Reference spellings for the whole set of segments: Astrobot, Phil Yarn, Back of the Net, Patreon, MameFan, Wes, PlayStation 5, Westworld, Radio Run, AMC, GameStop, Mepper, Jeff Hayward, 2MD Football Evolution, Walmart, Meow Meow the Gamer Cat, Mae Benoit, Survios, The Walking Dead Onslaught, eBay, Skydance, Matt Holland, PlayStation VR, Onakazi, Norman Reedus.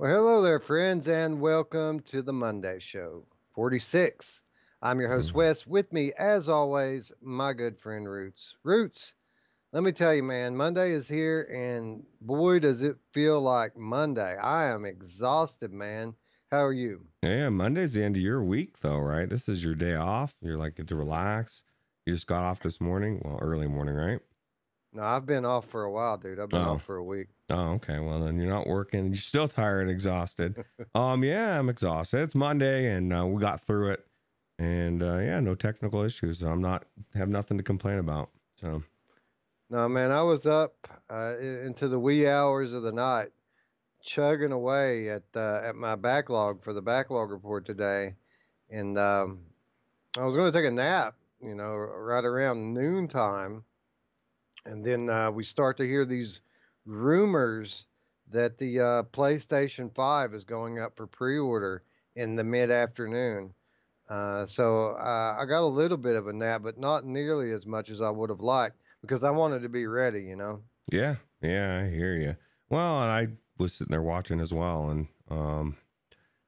Well, hello there, friends, and welcome to the Monday Show 46. I'm your host, Wes. With me, as always, my good friend, Roots. Roots, let me tell you, man, Monday is here, and boy, does it feel like Monday. I am exhausted, man. How are you? Yeah, Monday's the end of your week, though, right? This is your day off. You're like, get to relax. You just got off this morning. Well, early morning, right? No, I've been off for a while, dude. I've been off for a week. Oh, okay. Well, then you're not working. You're still tired and exhausted. Yeah, I'm exhausted. It's Monday, and we got through it. And yeah, no technical issues. So I'm not have nothing to complain about. So, no, man, I was up into the wee hours of the night, chugging away at my backlog for the backlog report today, and I was going to take a nap, you know, right around noontime, and then we start to hear these rumors that the PlayStation 5 is going up for pre-order in the mid-afternoon. So I got a little bit of a nap, but not nearly as much as I would have liked because I wanted to be ready, you know? Yeah. Yeah, I hear you. Well, and I was sitting there watching as well, and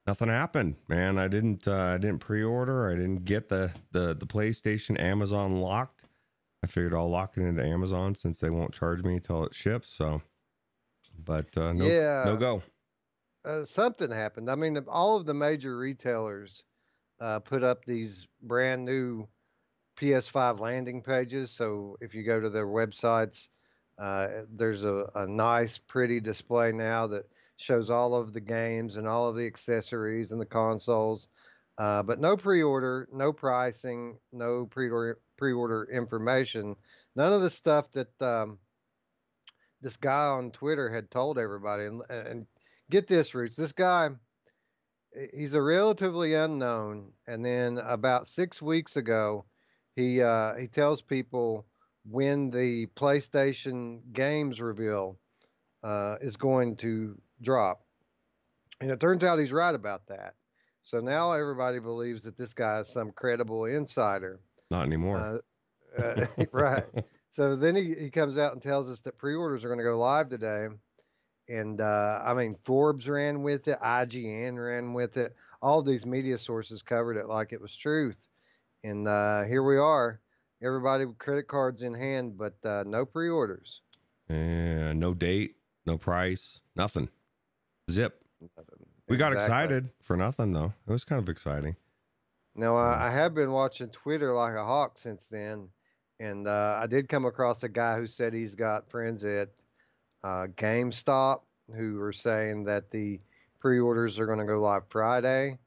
nothing happened, man. I didn't pre-order. I didn't get the PlayStation Amazon locked. I figured I'll lock it into Amazon since they won't charge me until it ships. So, but no go. Something happened. I mean, all of the major retailers put up these brand new PS5 landing pages. So if you go to their websites, there's a nice, pretty display now that shows all of the games and all of the accessories and the consoles. But no pre-order, no pricing, no pre-order information, none of the stuff that this guy on Twitter had told everybody. And get this, Roots, this guy, he's a relatively unknown, and then about 6 weeks ago he tells people when the PlayStation games reveal is going to drop, and it turns out he's right about that. So now everybody believes that this guy is some credible insider. Not anymore. Right. So then he comes out and tells us that pre-orders are going to go live today. And, I mean, Forbes ran with it. IGN ran with it. All these media sources covered it like it was truth. And here we are. Everybody with credit cards in hand, but no pre-orders. Yeah, no date, no price, nothing. Zip. Nothing. We got excited for nothing, though. It was kind of exciting. Now, I have been watching Twitter like a hawk since then, and I did come across a guy who said he's got friends at GameStop who were saying that the pre-orders are going to go live Friday,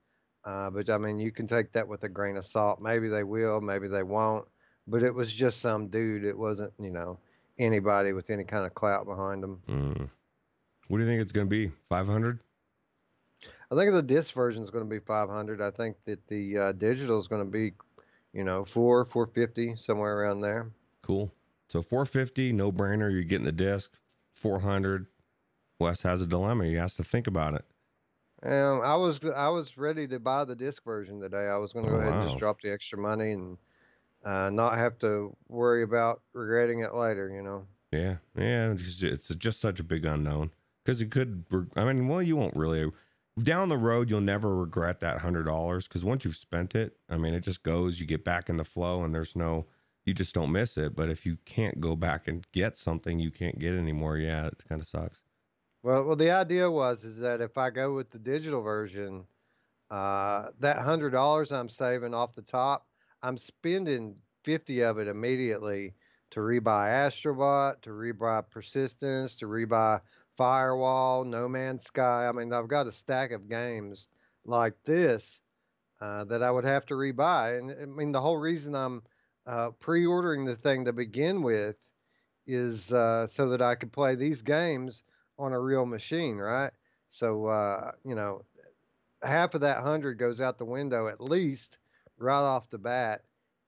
but, I mean, you can take that with a grain of salt. Maybe they will, maybe they won't, but it was just some dude. It wasn't, you know, anybody with any kind of clout behind them. Mm. What do you think it's going to be, 500? I think the disc version is going to be 500. I think that the digital is going to be, you know, 450, somewhere around there. Cool. So 450, no brainer. You're getting the disc. 400. Wes has a dilemma. He has to think about it. I was ready to buy the disc version today. I was going to go ahead and just drop the extra money and not have to worry about regretting it later. You know. Yeah, yeah. It's just such a big unknown because you could. I mean, well, you won't really. Down the road, you'll never regret that $100 because once you've spent it, I mean, it just goes. You get back in the flow, and there's no, you just don't miss it. But if you can't go back and get something you can't get anymore, yeah, it kind of sucks. Well, the idea is that if I go with the digital version, that $100 I'm saving off the top, I'm spending 50 of it immediately to rebuy Astrobot, to rebuy Persistence, to rebuy Firewall, No Man's Sky. I mean, I've got a stack of games like this that I would have to rebuy. And I mean, the whole reason I'm pre-ordering the thing to begin with is so that I could play these games on a real machine, right? So, you know, half of that 100 goes out the window at least right off the bat.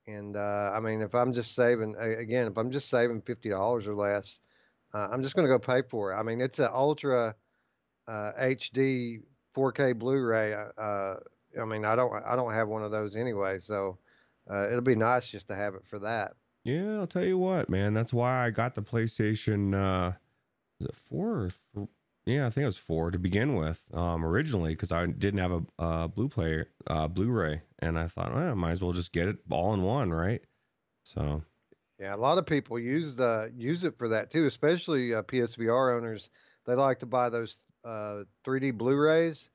And I mean, if I'm just saving, again, if I'm just saving $50 or less, I'm just going to go pay for it. I mean, it's an ultra HD 4K Blu-ray. I mean, I don't have one of those anyway, so it'll be nice just to have it for that. Yeah, I'll tell you what, man. That's why I got the PlayStation. Was it 4 or 3? Yeah, I think it was 4 to begin with, originally, because I didn't have a Blu-ray, and I thought, well, I might as well just get it all in one, right? So, yeah, a lot of people use it for that too, especially PSVR owners. They like to buy those 3D Blu-rays.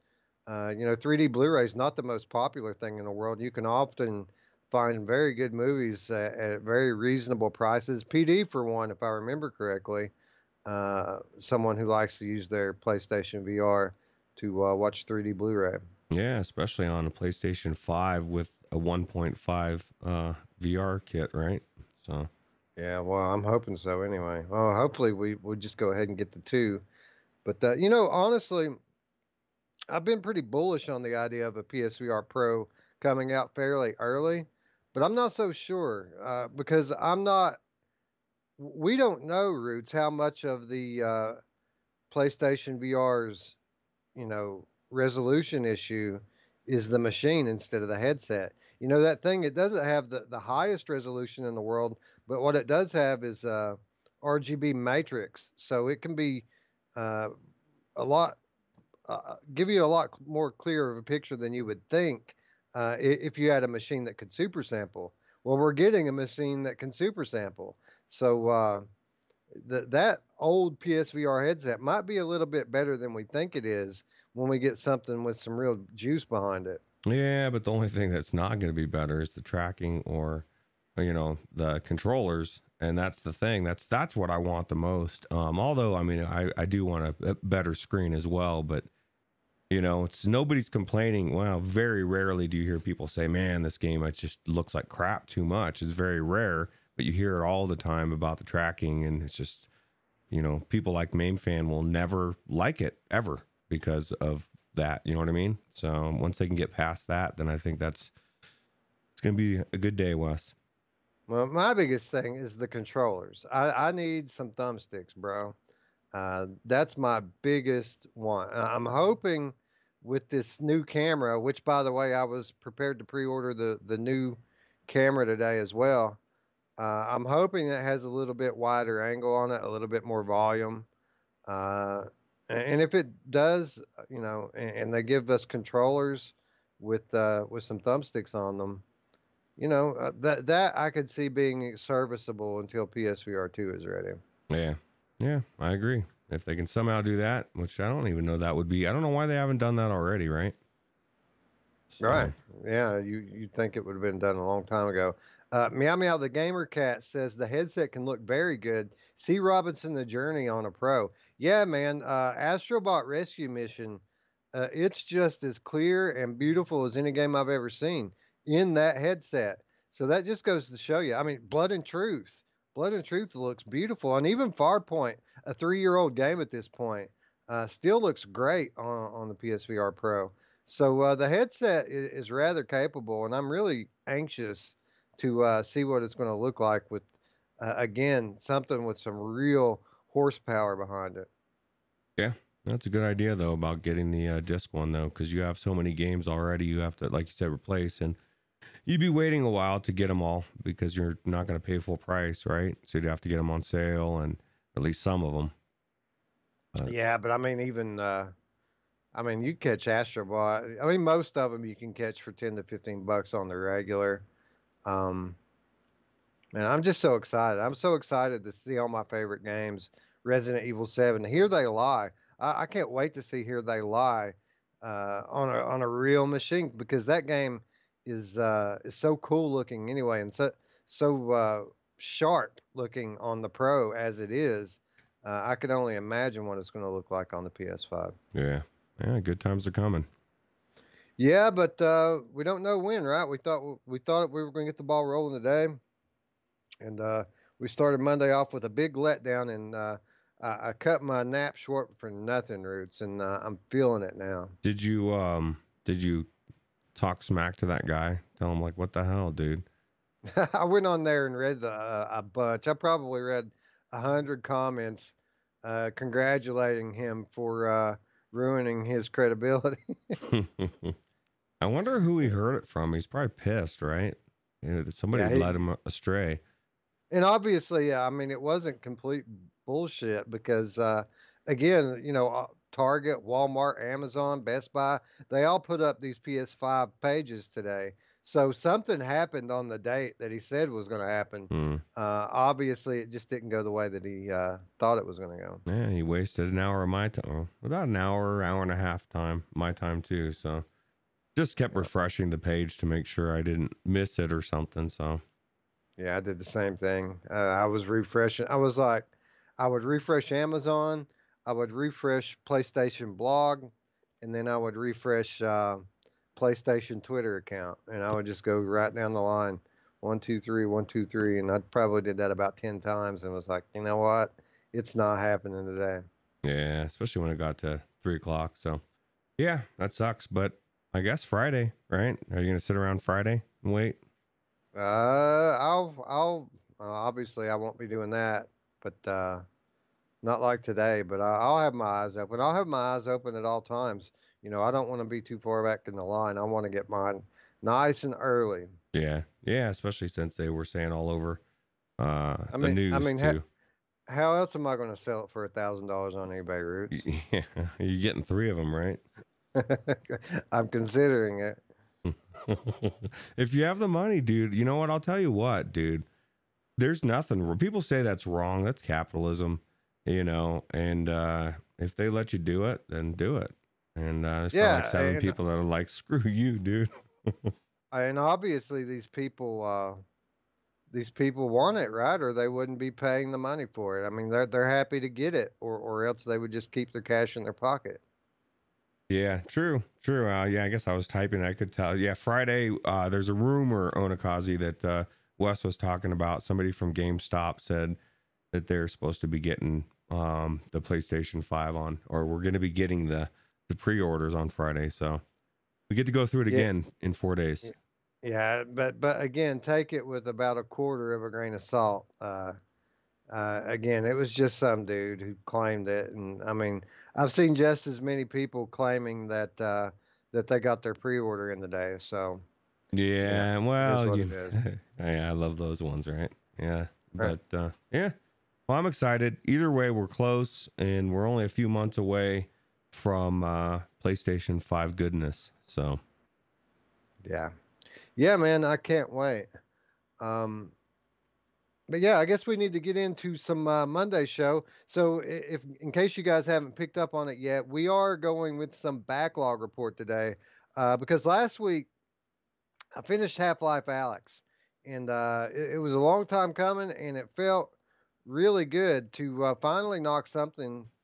You know, 3D Blu-rays not the most popular thing in the world. You can often find very good movies at very reasonable prices. PD for one, if I remember correctly. Someone who likes to use their PlayStation VR to watch 3D Blu-ray. Yeah, especially on a PlayStation 5 with a 1.5 VR kit, right? So. Yeah, well, I'm hoping so anyway. Well, hopefully we'll just go ahead and get the 2. But, you know, honestly, I've been pretty bullish on the idea of a PSVR Pro coming out fairly early. But I'm not so sure because I'm not... We don't know, Roots, how much of the PlayStation VR's, you know, resolution issue is the machine instead of the headset. You know, that thing, it doesn't have the highest resolution in the world, but what it does have is RGB matrix. So it can be give you a lot more clear of a picture than you would think if you had a machine that could super sample. Well, we're getting a machine that can super sample. So that old PSVR headset might be a little bit better than we think it is when we get something with some real juice behind it. Yeah, but the only thing that's not going to be better is the tracking or, you know, the controllers. And that's the thing. That's what I want the most. Although, I mean, I do want a better screen as well. But, you know, it's nobody's complaining. Well, very rarely do you hear people say, man, this game, it just looks like crap too much. It's very rare. But you hear it all the time about the tracking, and it's just, you know, people like MameFan will never like it ever because of that. You know what I mean? So once they can get past that, then I think it's going to be a good day, Wes. Well, my biggest thing is the controllers. I need some thumbsticks, bro. That's my biggest one. I'm hoping with this new camera, which, by the way, I was prepared to pre-order the new camera today as well. I'm hoping that has a little bit wider angle on it, a little bit more volume. And if it does, you know, and they give us controllers with some thumbsticks on them, you know, that I could see being serviceable until PSVR 2 is ready. Yeah. Yeah, I agree. If they can somehow do that, which I don't even know that would be. I don't know why they haven't done that already, right? So. Right. Yeah, you'd think it would have been done a long time ago. Meow Meow the Gamer Cat says the headset can look very good. See Robinson the Journey on a Pro. Yeah, man, Astrobot Rescue Mission, it's just as clear and beautiful as any game I've ever seen in that headset. So that just goes to show you. I mean, Blood and Truth looks beautiful. And even Farpoint, a 3-year-old game at this point, still looks great on the PSVR Pro. So the headset is rather capable, and I'm really anxious to see what it's going to look like with, again, something with some real horsepower behind it. Yeah, that's a good idea, though, about getting the disc one, though, because you have so many games already you have to, like you said, replace. And you'd be waiting a while to get them all because you're not going to pay full price, right? So you'd have to get them on sale, and at least some of them. Yeah, but I mean, even... I mean, you catch Astrobot. I mean, most of them you can catch for $10 to $15 on the regular. Man, I'm just so excited. I'm so excited to see all my favorite games. Resident Evil 7, Here They Lie. I can't wait to see Here They Lie on a real machine because that game is so cool looking anyway, and so sharp looking on the Pro as it is. I can only imagine what it's going to look like on the PS5. Yeah. Yeah, good times are coming. Yeah, but we don't know when, right? We thought we were going to get the ball rolling today, and we started Monday off with a big letdown, and I cut my nap short for nothing, Roots, and I'm feeling it now. Did you talk smack to that guy? Tell him, like, what the hell, dude? I went on there and read a bunch. I probably read 100 comments congratulating him for ruining his credibility. I wonder who he heard it from. He's probably pissed, right? You know, that somebody led him astray. And obviously, I mean, it wasn't complete bullshit because, again, you know, Target, Walmart, Amazon, Best Buy, they all put up these PS5 pages today. So something happened on the date that he said was going to happen. Obviously, it just didn't go the way that he thought it was going to go. Yeah, he wasted an hour of my time. Well, about an hour, hour and a half time, my time too. So just kept refreshing the page to make sure I didn't miss it or something. So yeah, I did the same thing. I was refreshing. I was like, I would refresh Amazon. I would refresh PlayStation blog, and then I would refresh PlayStation Twitter account, and I would just go right down the line, 1, 2, 3, 1, 2, 3, and I probably did that about 10 times and was like, you know what? It's not happening today. Yeah, especially when it got to 3 o'clock. So, yeah, that sucks, but I guess Friday, right? Are you going to sit around Friday and wait? Obviously, I won't be doing that, but... not like today, but I'll have my eyes open. I'll have my eyes open at all times. You know, I don't want to be too far back in the line. I want to get mine nice and early. Yeah. Yeah. Especially since they were saying all over the news. I mean, how else am I going to sell it for $1,000 on eBay Roots? Yeah. You're getting 3 of them, right? I'm considering it. If you have the money, dude, you know what? I'll tell you what, dude. There's nothing. People say that's wrong. That's capitalism. You know, and if they let you do it, then do it. And there's probably 7 people that are like, screw you, dude. And obviously these people want it, right? Or they wouldn't be paying the money for it. I mean, they're happy to get it, or else they would just keep their cash in their pocket. Yeah, true, true. Yeah, I guess I was typing. I could tell. Yeah, Friday, there's a rumor, Onakazi, that Wes was talking about. Somebody from GameStop said that they're supposed to be getting the PlayStation 5 on, or we're going to be getting the pre-orders on Friday. So we get to go through it again in 4 days. Yeah. But again, take it with about a quarter of a grain of salt. Again, it was just some dude who claimed it. And I mean, I've seen just as many people claiming that, that they got their pre-order in the day. So yeah, well, yeah, I love those ones. Right. Yeah. But yeah. Well, I'm excited. Either way, we're close, and we're only a few months away from PlayStation 5 goodness. So, yeah, yeah, man, I can't wait. But yeah, I guess we need to get into some Monday show. So, if in case you guys haven't picked up on it yet, we are going with some backlog report today because last week I finished Half-Life Alyx, and it was a long time coming, and it felt really good to finally knock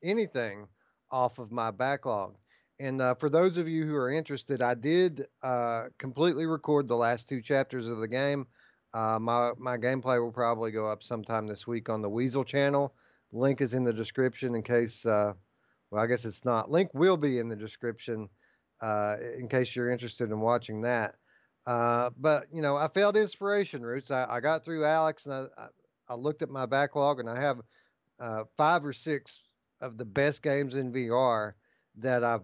anything off of my backlog. And for those of you who are interested, I did completely record the last 2 chapters of the game. My gameplay will probably go up sometime this week on the Weasel channel. Link is in the description in case, well, I guess it's not. Link will be in the description in case you're interested in watching that. But, you know, I felt inspiration, Roots. I got through Alyx, and I looked at my backlog, and I have 5 or 6 of the best games in VR that I've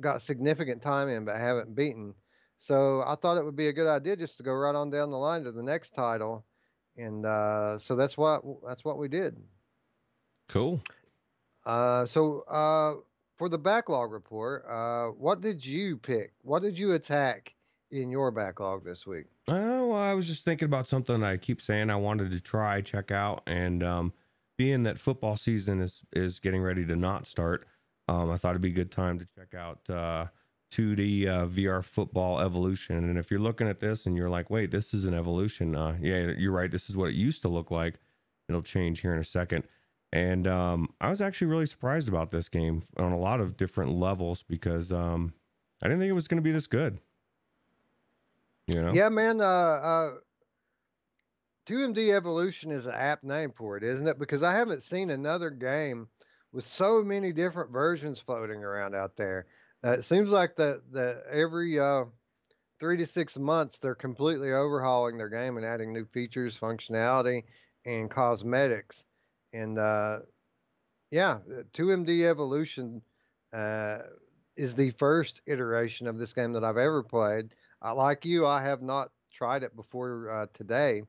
got significant time in but haven't beaten. So I thought it would be a good idea just to go right on down the line to the next title. And so that's what we did. Cool. So for the backlog report, what did you pick? What did you attack in your backlog this week? Oh, well, I was just thinking about something I keep saying I wanted to check out, and being that football season is getting ready to not start, I thought it'd be a good time to check out 2MD VR Football Evolution. And if you're looking at this and you're like, wait, this is an evolution, yeah, you're right, this is what it used to look like. It'll change here in a second. And I was actually really surprised about this game on a lot of different levels because I didn't think it was going to be this good. You know? Yeah, man, 2MD Evolution is an apt name for it, isn't it? Because I haven't seen another game with so many different versions floating around out there. It seems like the every 3 to 6 months, they're completely overhauling their game and adding new features, functionality, and cosmetics. And, yeah, 2MD Evolution is the first iteration of this game that I've ever played. Like you, I have not tried it before today.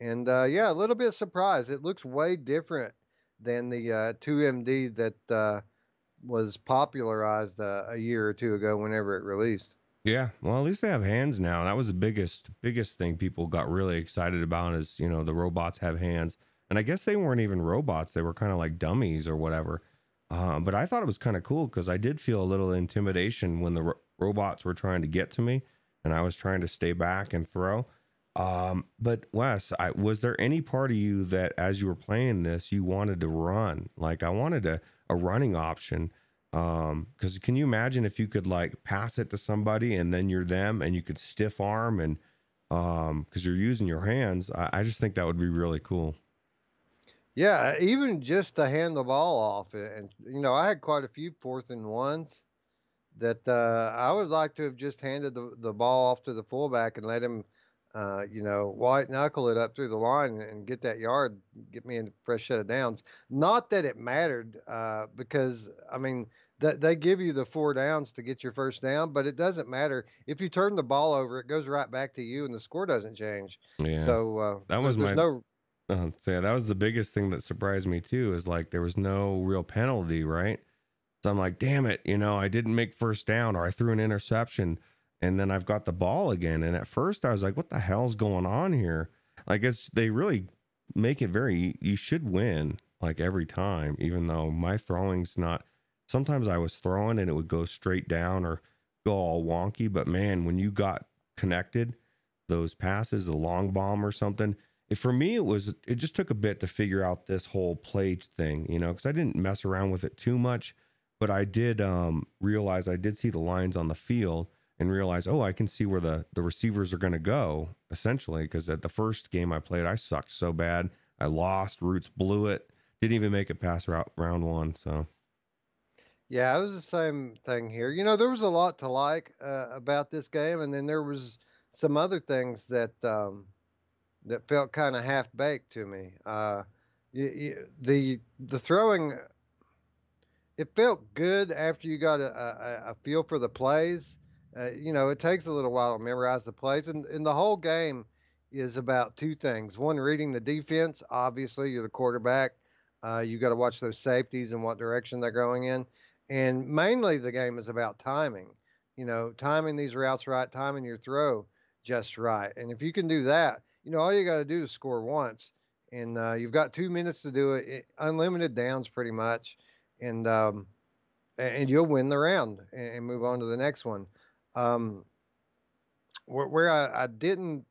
And, yeah, a little bit surprised. It looks way different than the 2MD that was popularized a year or two ago whenever it released. Yeah, well, at least they have hands now. That was the biggest thing people got really excited about, is, you know, the robots have hands. And I guess they weren't even robots. They were kind of like dummies or whatever. But I thought it was kind of cool because I did feel a little intimidation when the robots were trying to get to me and I was trying to stay back and throw. But Wes, was there any part of you that as you were playing this, you wanted to run? Like, I wanted a running option. Because can you imagine if you could like pass it to somebody and then you're them and you could stiff arm and because you're using your hands, I just think that would be really cool. Yeah, even just to hand the ball off, and you know, I had quite a few 4th and 1s that I would like to have just handed the ball off to the fullback and let him, you know, white knuckle it up through the line and get that yard, get me a fresh set of downs. Not that it mattered, because I mean they give you the 4 downs to get your first down, but it doesn't matter if you turn the ball over; it goes right back to you, and the score doesn't change. Yeah. So that was that was the biggest thing that surprised me too, is like there was no real penalty, right? So I'm like, damn it, you know, I didn't make first down or I threw an interception and then I've got the ball again. And at first I was like, what the hell's going on here? I guess they really make it very, you should win like every time, even though my throwing's not, sometimes I was throwing and it would go straight down or go all wonky. But man, when you got connected, those passes, the long bomb or something, for me, it just took a bit to figure out this whole play thing, you know, because I didn't mess around with it too much, but I did realize, I did see the lines on the field and realize, oh, I can see where the receivers are going to go, essentially, because at the first game I played, I sucked so bad. I lost, Roots blew it, didn't even make it past round 1, so. Yeah, it was the same thing here. You know, there was a lot to like about this game, and then there was some other things that... that felt kind of half-baked to me. The throwing, it felt good after you got a feel for the plays. You know, it takes a little while to memorize the plays, and the whole game is about 2 things. One, reading the defense. Obviously, you're the quarterback. You got to watch those safeties and what direction they're going in. And mainly the game is about timing. You know, timing these routes right, timing your throw just right. And if you can do that, you know, all you got to do is score once, and you've got 2 minutes to do it, unlimited downs pretty much, and you'll win the round and move on to the next one. Where I felt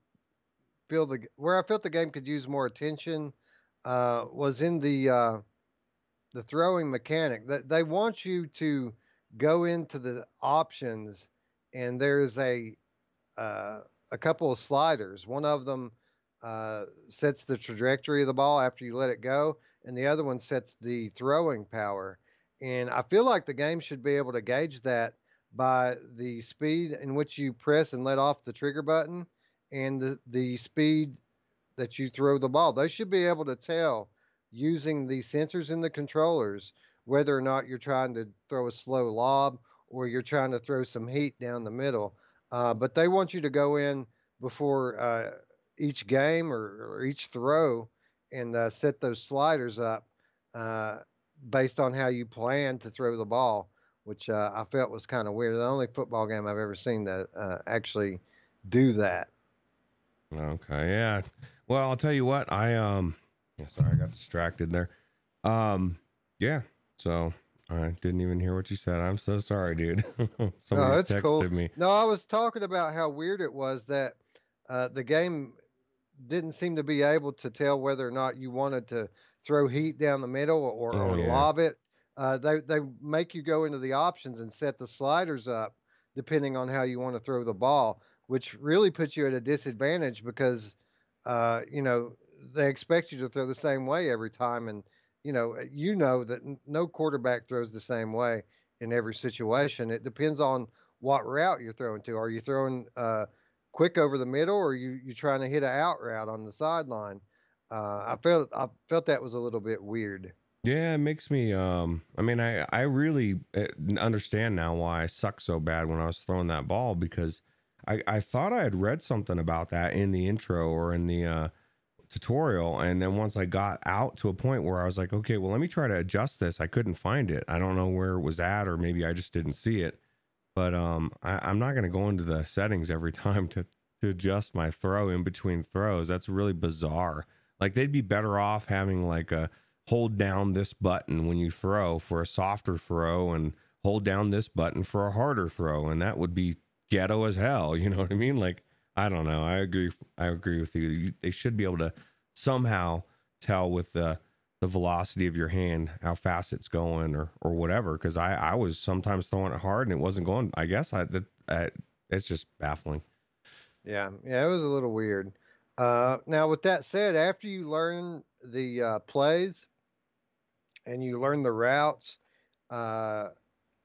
the game could use more attention was in the throwing mechanic. That they want you to go into the options, and there's a couple of sliders. One of them sets the trajectory of the ball after you let it go, and the other one sets the throwing power. And I feel like the game should be able to gauge that by the speed in which you press and let off the trigger button and the speed that you throw the ball. They should be able to tell using the sensors in the controllers whether or not you're trying to throw a slow lob or you're trying to throw some heat down the middle. But they want you to go in before each game or each throw and set those sliders up based on how you plan to throw the ball, which I felt was kind of weird. The only football game I've ever seen that actually do that. Okay, yeah. Well, I'll tell you what. Sorry, I got distracted there. Yeah, so... I didn't even hear what you said. I'm so sorry, dude. Somebody texted me. No, I was talking about how weird it was that the game didn't seem to be able to tell whether or not you wanted to throw heat down the middle or lob it. They make you go into the options and set the sliders up depending on how you want to throw the ball, which really puts you at a disadvantage because, you know, they expect you to throw the same way every time, and you know that no quarterback throws the same way in every situation. It depends on what route you're throwing to. Are you throwing quick over the middle, or are you trying to hit an out route on the sideline? I felt that was a little bit weird. Yeah, it makes me. I mean, I really understand now why I sucked so bad when I was throwing that ball, because I thought I had read something about that in the intro or in the tutorial, and then once I got out to a point where I was like, okay, well, let me try to adjust this, I couldn't find it. I don't know where it was at, or maybe I just didn't see it. But I'm not going to go into the settings every time to adjust my throw in between throws. That's really bizarre. Like, they'd be better off having like a hold down this button when you throw for a softer throw, and hold down this button for a harder throw, and that would be ghetto as hell. You know what I mean? Like, I don't know. I agree with you. They should be able to somehow tell with the velocity of your hand how fast it's going, or whatever. Because I was sometimes throwing it hard and it wasn't going. I guess it's just baffling. Yeah, it was a little weird. Now, with that said, after you learn the plays and you learn the routes,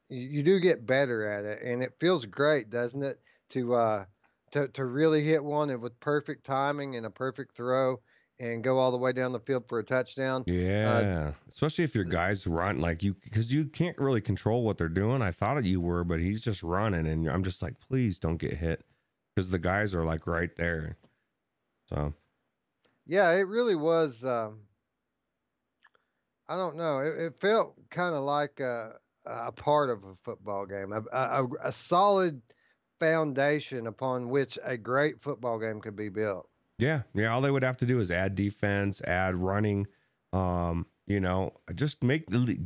you do get better at it, and it feels great, doesn't it? To really hit one and with perfect timing and a perfect throw and go all the way down the field for a touchdown. Yeah, especially if your guy's run, like, you, because you can't really control what they're doing. I thought you were, but he's just running, and I'm just like, please don't get hit, because the guys are like right there. So yeah, it really was. I don't know. It felt kind of like a part of a football game, a solid foundation upon which a great football game could be built. Yeah, all they would have to do is add defense, add running, you know, just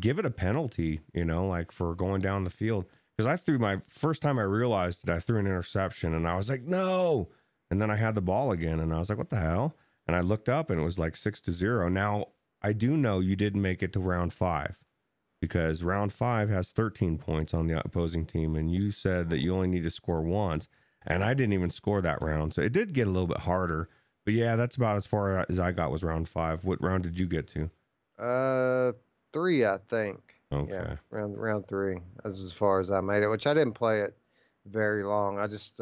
give it a penalty, you know, like for going down the field. Because I threw my first time, I realized that I threw an interception, and I was like, no. And then I had the ball again, and I was like, what the hell? And I looked up, and it was like 6-0. Now I do know you didn't make it to round 5, because round 5 has 13 points on the opposing team, and you said that you only need to score once, and I didn't even score that round, so it did get a little bit harder. But yeah, that's about as far as I got was round 5. What round did you get to? 3, I think. Okay. Yeah, round 3. That's as far as I made it, which I didn't play it very long. I just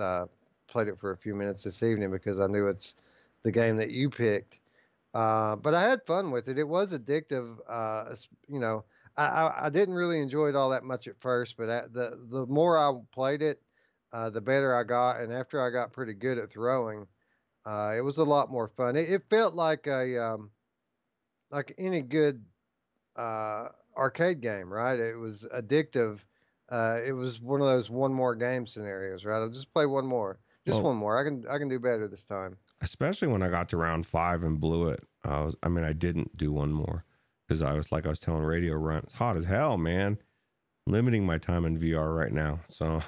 played it for a few minutes this evening because I knew it's the game that you picked. But I had fun with it. It was addictive, you know. I didn't really enjoy it all that much at first, but the more I played it, the better I got. And after I got pretty good at throwing, it was a lot more fun. It felt like like any good arcade game, right? It was addictive. It was one of those one more game scenarios, right? I'll just play one more, one more. I can do better this time. Especially when I got to round 5 and blew it. I didn't do one more. Because I was telling Radio Run, it's hot as hell, man. Limiting my time in VR right now. So,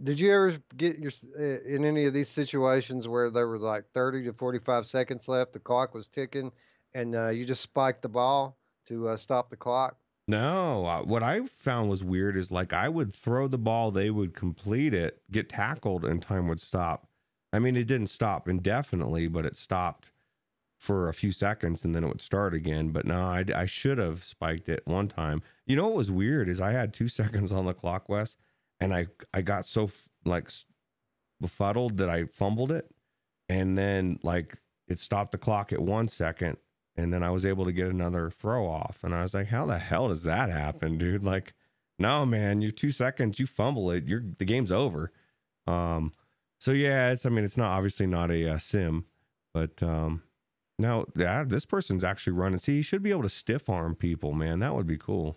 did you ever get in any of these situations where there was like 30 to 45 seconds left, the clock was ticking, and you just spiked the ball to stop the clock? No. What I found was weird is, like, I would throw the ball, they would complete it, get tackled, and time would stop. I mean, it didn't stop indefinitely, but it stopped for a few seconds, and then it would start again. But no, I should have spiked it one time. You know what was weird is I had 2 seconds on the clock, Wes, and I got so like befuddled that I fumbled it, and then like it stopped the clock at 1 second, and then I was able to get another throw off, and I was like, how the hell does that happen, dude? Like, no, man, you're 2 seconds, you fumble it, the game's over. So yeah, it's not obviously not a sim, but now, this person's actually running. See, you should be able to stiff arm people, man. That would be cool.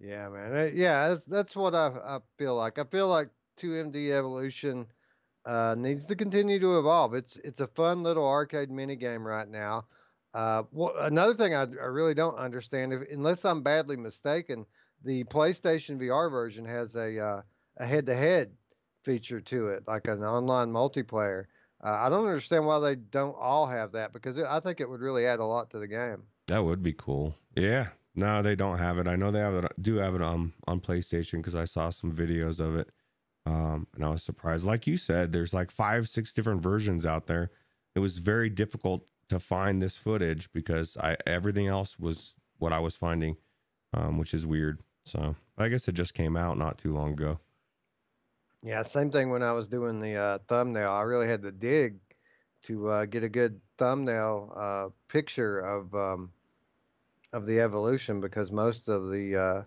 Yeah, man. Yeah, that's what I feel like. I feel like 2MD Evolution needs to continue to evolve. It's a fun little arcade minigame right now. Another thing I really don't understand, unless I'm badly mistaken, the PlayStation VR version has a head-to-head feature to it, like an online multiplayer. I don't understand why they don't all have that, because I think it would really add a lot to the game. That would be cool. Yeah. No, they don't have it. I know they do have it on PlayStation, because I saw some videos of it, and I was surprised. Like you said, there's like 5-6 different versions out there. It was very difficult to find this footage, because everything else was what I was finding, which is weird. So I guess it just came out not too long ago. Yeah, same thing when I was doing the thumbnail. I really had to dig to get a good thumbnail picture of the evolution, because most of the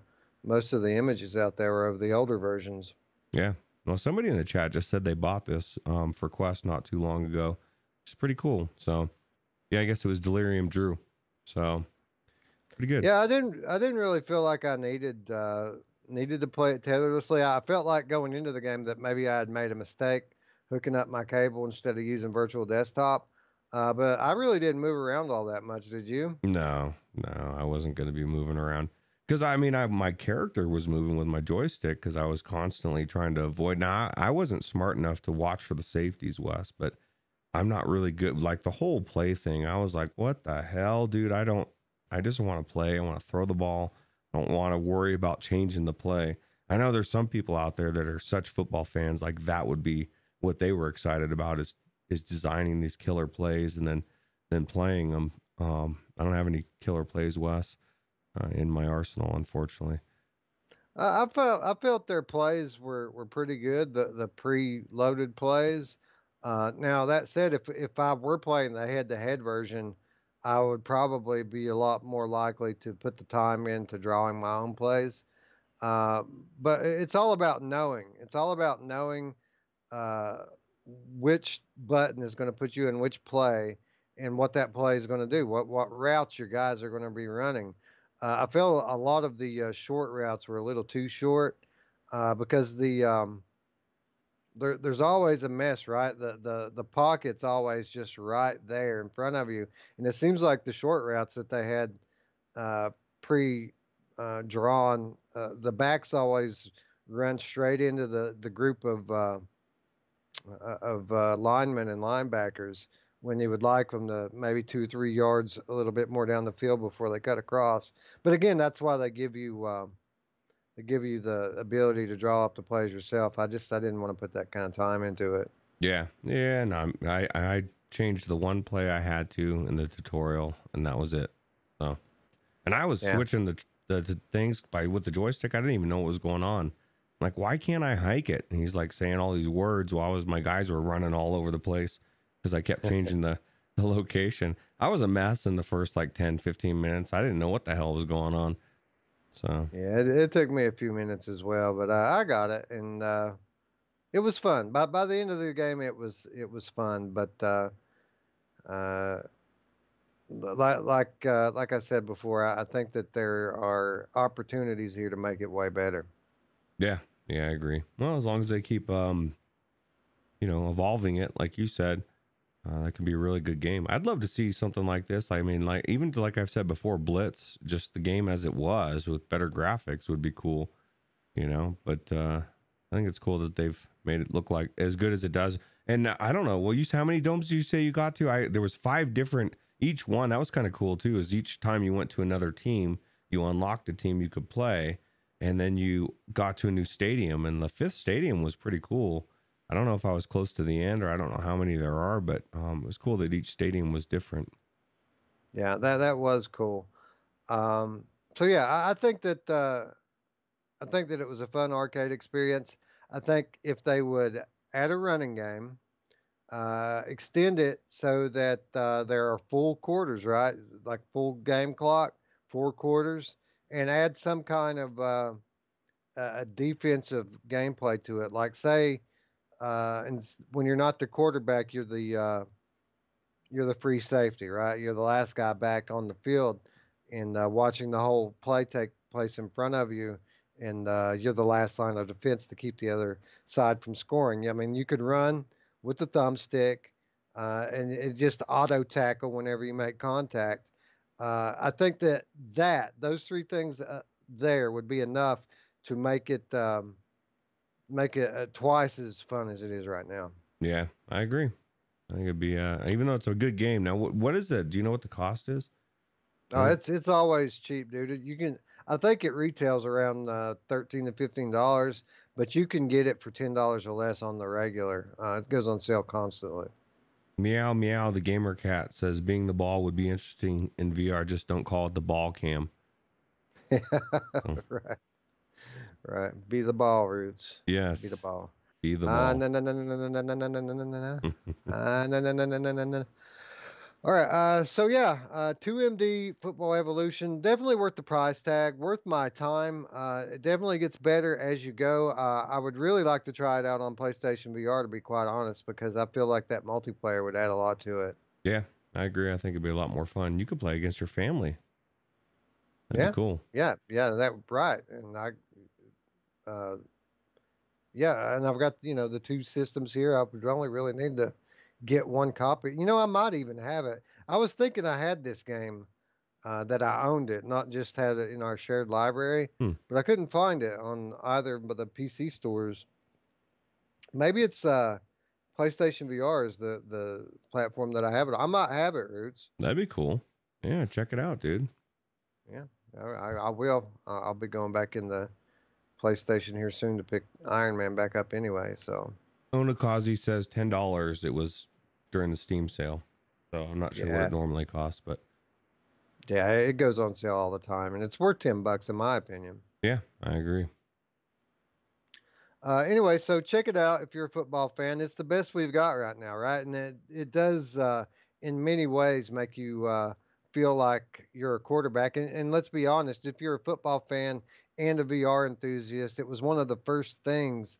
images out there were of the older versions. Yeah. Well, somebody in the chat just said they bought this for Quest not too long ago. It's pretty cool. So yeah, I guess it was Delirium Drew. So pretty good. Yeah, I didn't really feel like I needed to play it tetherlessly. I felt like going into the game that maybe I had made a mistake hooking up my cable instead of using virtual desktop. But I really didn't move around all that much. Did you? No, I wasn't going to be moving around. Because, I mean, my character was moving with my joystick because I was constantly trying to avoid. Now, I wasn't smart enough to watch for the safeties, Wes, but I'm not really good. Like, the whole play thing, I was like, what the hell, dude? I just want to play. I want to throw the ball. I don't want to worry about changing the play. I know there's some people out there that are such football fans. Like, that would be what they were excited about is designing these killer plays and then playing them. I don't have any killer plays, Wes, in my arsenal, unfortunately. I felt their plays were pretty good, the pre-loaded plays. Now, that said, if I were playing the head-to-head version, I would probably be a lot more likely to put the time into drawing my own plays. But it's all about knowing. It's all about knowing which button is going to put you in which play and what that play is going to do, what routes your guys are going to be running. I feel a lot of the short routes were a little too short because there's always a mess, right? The pocket's always just right there in front of you. And it seems like the short routes that they had pre-drawn, the backs always run straight into the group of linemen and linebackers when you would like them to maybe 2-3 yards a little bit more down the field before they cut across. But again, that's why they give you the ability to draw up the plays yourself. I didn't want to put that kind of time into it. Yeah. No, I changed the one play I had to in the tutorial, and that was it. So, and I was switching the things with the joystick. I didn't even know what was going on. Like, why can't I hike it? And he's like saying all these words while my guys were running all over the place because I kept changing the location. I was a mess in the first like 10, 15 minutes. I didn't know what the hell was going on. So yeah, it took me a few minutes as well, but I got it, and it was fun. By the end of the game, it was fun. But like I said before, I think that there are opportunities here to make it way better. Yeah, I agree. Well, as long as they keep, evolving it, like you said, that can be a really good game. I'd love to see something like this. I mean, like even like I've said before, Blitz, just the game as it was with better graphics would be cool, But I think it's cool that they've made it look like as good as it does. And I don't know. Well, how many domes did you say you got to? There was 5 different. Each one that was kind of cool too. Is each time you went to another team, you unlocked a team you could play. And then you got to a new stadium, and the 5th stadium was pretty cool. I don't know if I was close to the end, or I don't know how many there are, but it was cool that each stadium was different. Yeah, that was cool. So yeah, I think that it was a fun arcade experience. I think if they would add a running game, extend it so that there are full quarters, right? Like full game clock, 4 quarters. And add some kind of a defensive gameplay to it. Like say, and when you're not the quarterback, you're the free safety, right? You're the last guy back on the field, and watching the whole play take place in front of you, and you're the last line of defense to keep the other side from scoring. I mean, you could run with the thumbstick, and it just auto tackle whenever you make contact. I think that those 3 things there would be enough to make it twice as fun as it is right now. Yeah, I agree. I think it'd be even though it's a good game. Now, what is it? Do you know what the cost is? Oh, it's always cheap, dude. I think it retails around $13 to $15, but you can get it for $10 or less on the regular. It goes on sale constantly. Meow Meow the Gamer Cat says being the ball would be interesting in VR. Just don't call it the ball cam. Right. Be the ball, Roots. Yes. Be the ball. Be the ball. All right. So yeah, 2MD Football Evolution, definitely worth the price tag, worth my time. It definitely gets better as you go. I would really like to try it out on PlayStation VR, to be quite honest, because I feel like that multiplayer would add a lot to it. Yeah, I agree. I think it'd be a lot more fun. You could play against your family. That'd be cool. Yeah. Yeah. That right. And and I've got, you know, the two systems here. I would only really need to get one copy. You know, I might even have it. I was thinking I had this game that I owned it, not just had it in our shared library, but I couldn't find it on either of the PC stores. Maybe it's PlayStation VR is the platform that I have it. I might have it, Roots. That'd be cool. Yeah, check it out, dude. Yeah, I will. I'll be going back in the PlayStation here soon to pick Iron Man back up anyway, so... Onakazi says $10. It was during the Steam sale, so I'm not sure what it normally costs, but yeah, it goes on sale all the time, and it's worth $10 in my opinion. Yeah, I agree. Anyway, so check it out if you're a football fan. It's the best we've got right now, right? And it does in many ways make you feel like you're a quarterback. And let's be honest, if you're a football fan and a VR enthusiast, it was one of the first things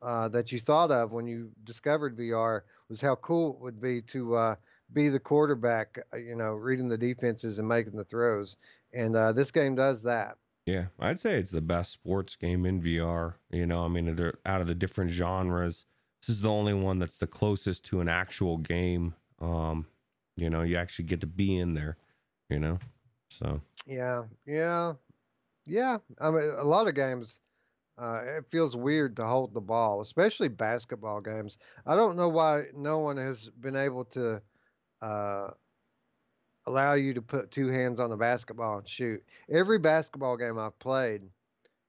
that you thought of when you discovered VR, was how cool it would be to be the quarterback, you know, reading the defenses and making the throws. And this game does that. Yeah, I'd say it's the best sports game in VR. You know, I mean, out of the different genres, this is the only one that's the closest to an actual game. You know, you actually get to be in there, you know, so. Yeah, yeah, yeah. I mean, a lot of games... it feels weird to hold the ball, especially basketball games. I don't know why no one has been able to allow you to put two hands on a basketball and shoot. Every basketball game I've played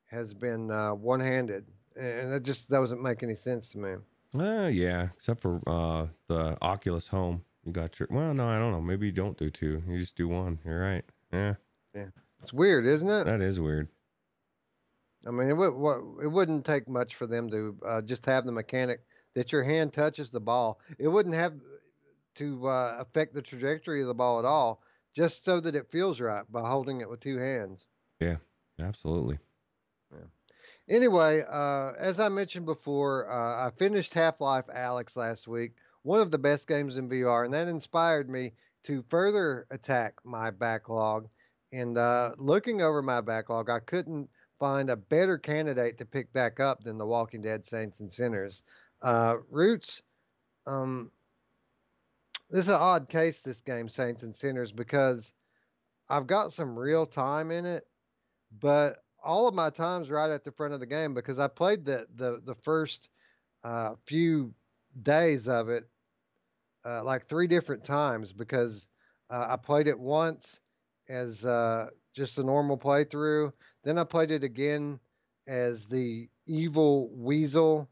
has been one-handed, and it just doesn't make any sense to me. Yeah, except for the Oculus Home. You got your... Well, no, I don't know. Maybe you don't do two. You just do one. You're right. Yeah. Yeah. It's weird, isn't it? That is weird. I mean, it wouldn't take much for them to just have the mechanic that your hand touches the ball. It wouldn't have to affect the trajectory of the ball at all, just so that it feels right by holding it with two hands. Yeah, absolutely. Yeah. Anyway, as I mentioned before, I finished Half-Life Alyx last week, one of the best games in VR, and that inspired me to further attack my backlog. And looking over my backlog, I couldn't find a better candidate to pick back up than The Walking Dead: Saints and Sinners. Roots, this is an odd case, this game, Saints and Sinners, because I've got some real time in it, but all of my time's right at the front of the game, because I played the first few days of it like three different times, because I played it once as just a normal playthrough. Then I played it again as the evil weasel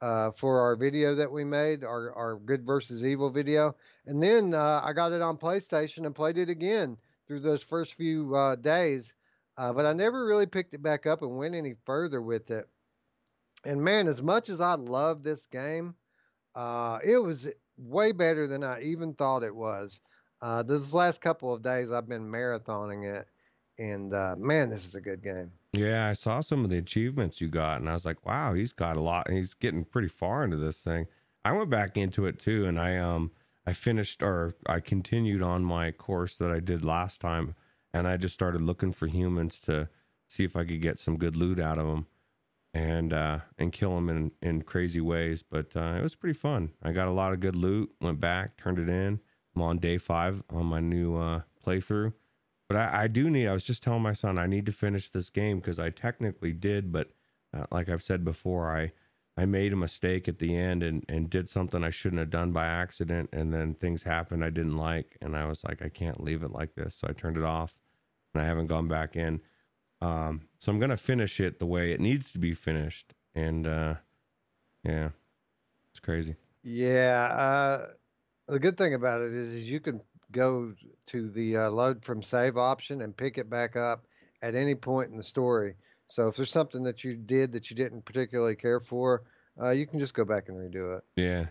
for our video that we made, our good versus evil video. And then I got it on PlayStation and played it again through those first few days. But I never really picked it back up and went any further with it. And man, as much as I love this game, it was way better than I even thought it was. This last couple of days, I've been marathoning it. And, man, this is a good game. Yeah, I saw some of the achievements you got, and I was like, wow, he's got a lot. He's getting pretty far into this thing. I went back into it, too, and I finished, or I continued on my course that I did last time, and I just started looking for humans to see if I could get some good loot out of them and kill them in crazy ways. But it was pretty fun. I got a lot of good loot, went back, turned it in. I'm on day 5 on my new playthrough. But I was just telling my son, I need to finish this game, because I technically did, but like I've said before, I made a mistake at the end and did something I shouldn't have done by accident, and then things happened I didn't like, and I was like, I can't leave it like this, so I turned it off, and I haven't gone back in. So I'm going to finish it the way it needs to be finished, and yeah, it's crazy. Yeah, the good thing about it is you can go to the load from save option and pick it back up at any point in the story. So if there's something that you did that you didn't particularly care for, you can just go back and redo it. Yeah,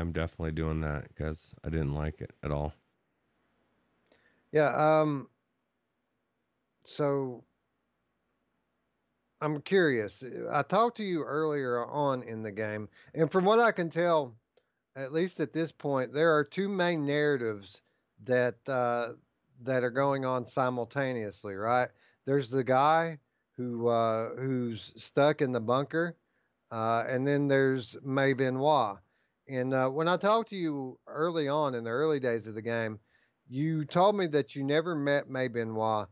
I'm definitely doing that, because I didn't like it at all. Yeah. So I'm curious. I talked to you earlier on in the game, and from what I can tell, at least at this point, there are two main narratives that that are going on simultaneously, right? There's the guy who's stuck in the bunker, and then there's Mae Benoit. And when I talked to you early on in the early days of the game, you told me that you never met Mae Benoit.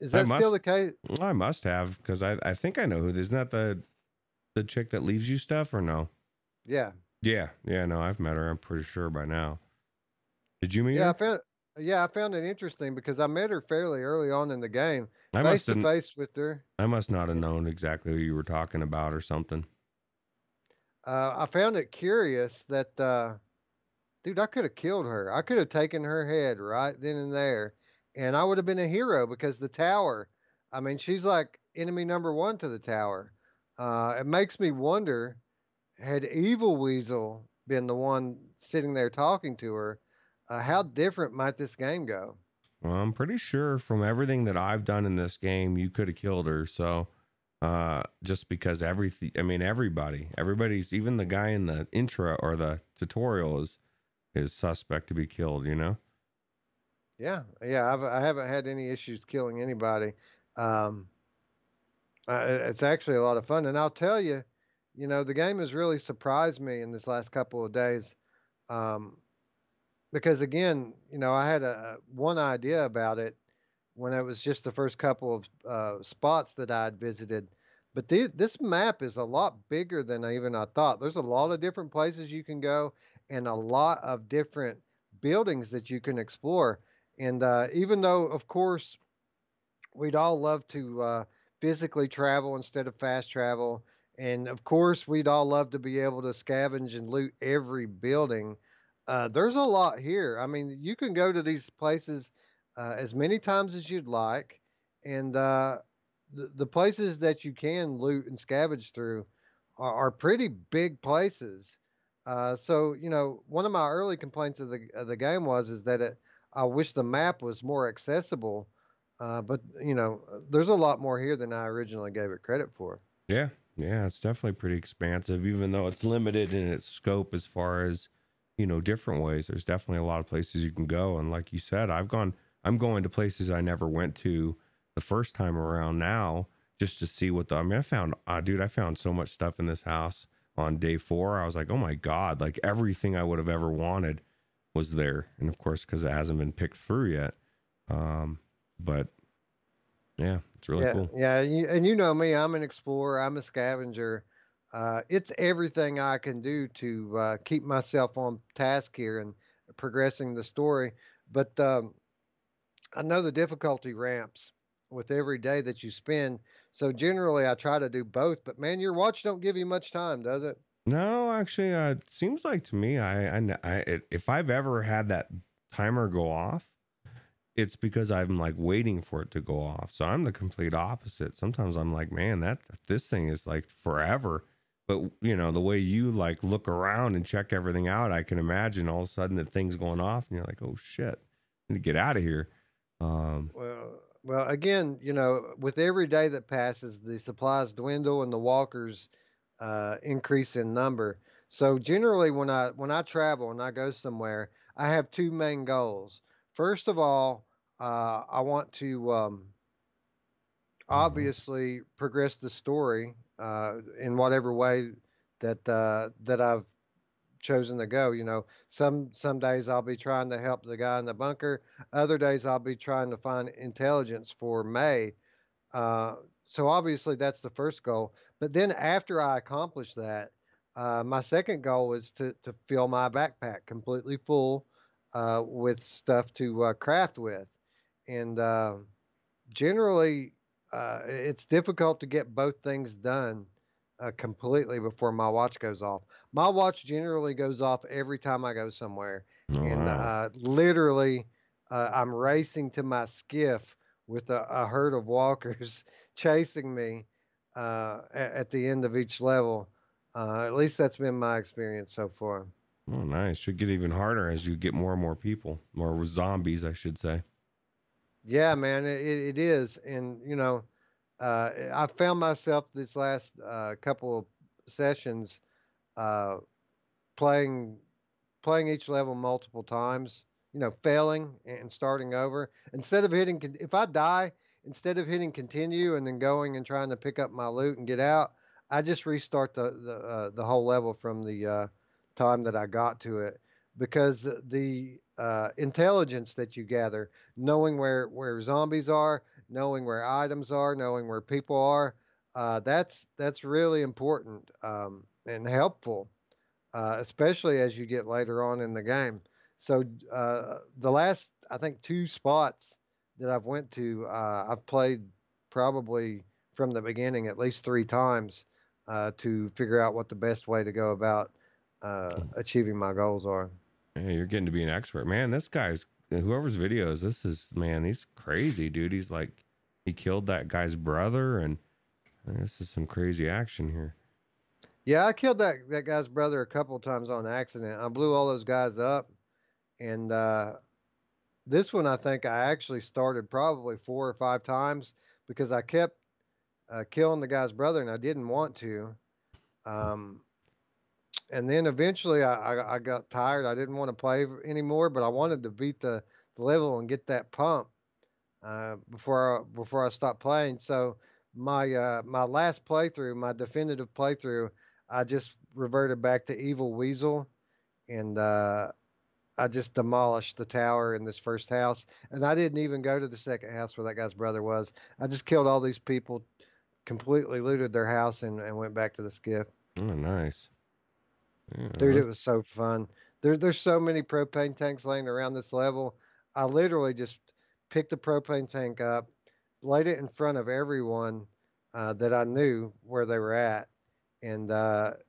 Is that still the case? I must have, because I think I know who. Isn't that the chick that leaves you stuff, or no? Yeah. Yeah. Yeah, no, I've met her, I'm pretty sure, by now. Did you meet her? I found it interesting because I met her fairly early on in the game, face to face with her. I must not have known exactly who you were talking about or something. I found it curious that, dude, I could have killed her. I could have taken her head right then and there, and I would have been a hero, because the tower, I mean, she's like enemy number one to the tower. It makes me wonder, had Evil Weasel been the one sitting there talking to her, how different might this game go? Well, I'm pretty sure from everything that I've done in this game, you could have killed her. So just because everything, I mean, everybody's, even the guy in the intro or the tutorial is suspect to be killed, you know? Yeah. Yeah. I haven't had any issues killing anybody. It's actually a lot of fun. And I'll tell you, you know, the game has really surprised me in this last couple of days. Because again, you know, I had one idea about it when it was just the first couple of spots that I had visited, but this map is a lot bigger than even I thought. There's a lot of different places you can go and a lot of different buildings that you can explore. And even though, of course, we'd all love to physically travel instead of fast travel, and of course, we'd all love to be able to scavenge and loot every building. There's a lot here. I mean, you can go to these places as many times as you'd like. And the places that you can loot and scavenge through are pretty big places. So, you know, one of my early complaints of the game is that I wish the map was more accessible. But, you know, there's a lot more here than I originally gave it credit for. Yeah. Yeah, it's definitely pretty expansive, even though it's limited in its scope as far as, you know, different ways. There's definitely a lot of places you can go. And like you said, I'm going to places I never went to the first time around now, just to see what I mean, I found so much stuff in this house on day 4. I was like, oh my God, like everything I would have ever wanted was there. And of course, cause it hasn't been picked through yet. But yeah, it's really cool. Yeah. And you know me, I'm an explorer. I'm a scavenger. It's everything I can do to keep myself on task here and progressing the story. But I know the difficulty ramps with every day that you spend. So generally I try to do both, but man, your watch don't give you much time, does it? No, actually, it seems like to me, if I've ever had that timer go off, it's because I'm like waiting for it to go off. So I'm the complete opposite. Sometimes I'm like, man, this thing is like forever. But you know, the way you like look around and check everything out, I can imagine all of a sudden that thing's going off and you're like, oh shit, I need to get out of here. Well, again, you know, with every day that passes, the supplies dwindle and the walkers, increase in number. So generally when I travel and I go somewhere, I have two main goals. First of all, I want to, obviously progress the story, in whatever way that, that I've chosen to go. You know, some days I'll be trying to help the guy in the bunker. Other days I'll be trying to find intelligence for May. So obviously that's the first goal, but then after I accomplish that, my second goal is to fill my backpack completely full, with stuff to craft with. And generally, it's difficult to get both things done completely before my watch goes off. My watch generally goes off every time I go somewhere. Oh, and wow. Literally, I'm racing to my skiff with a herd of walkers chasing me at the end of each level. At least that's been my experience so far. Oh, nice. Should get even harder as you get more and more people, more zombies, I should say. Yeah, man, it is. And, you know, I found myself this last couple of sessions playing each level multiple times, you know, failing and starting over. Instead of hitting, if I die, instead of hitting continue and then going and trying to pick up my loot and get out, I just restart the whole level from the time that I got to it, because the intelligence that you gather, knowing where zombies are, knowing where items are, knowing where people are, that's really important and helpful, especially as you get later on in the game. So the last, I think, 2 spots that I've went to, I've played probably from the beginning at least 3 times to figure out what the best way to go about achieving my goals are. Yeah, you're getting to be an expert, man. This guy's, whoever's videos this is, man, he's crazy, dude. He's like, he killed that guy's brother, and this is some crazy action here. Yeah, I killed that guy's brother a couple times on accident. I blew all those guys up, and this one I think I actually started probably 4 or 5 times because I kept killing the guy's brother and I didn't want to. And then eventually I got tired. I didn't want to play anymore, but I wanted to beat the level and get that pump before I stopped playing. So my last playthrough, my definitive playthrough, I just reverted back to Evil Weasel, and I just demolished the tower in this first house. And I didn't even go to the second house where that guy's brother was. I just killed all these people, completely looted their house, and went back to the skiff. Oh, nice. Yeah, dude, it was so fun. There's so many propane tanks laying around this level. I literally just picked the propane tank up, laid it in front of everyone that I knew where they were at, and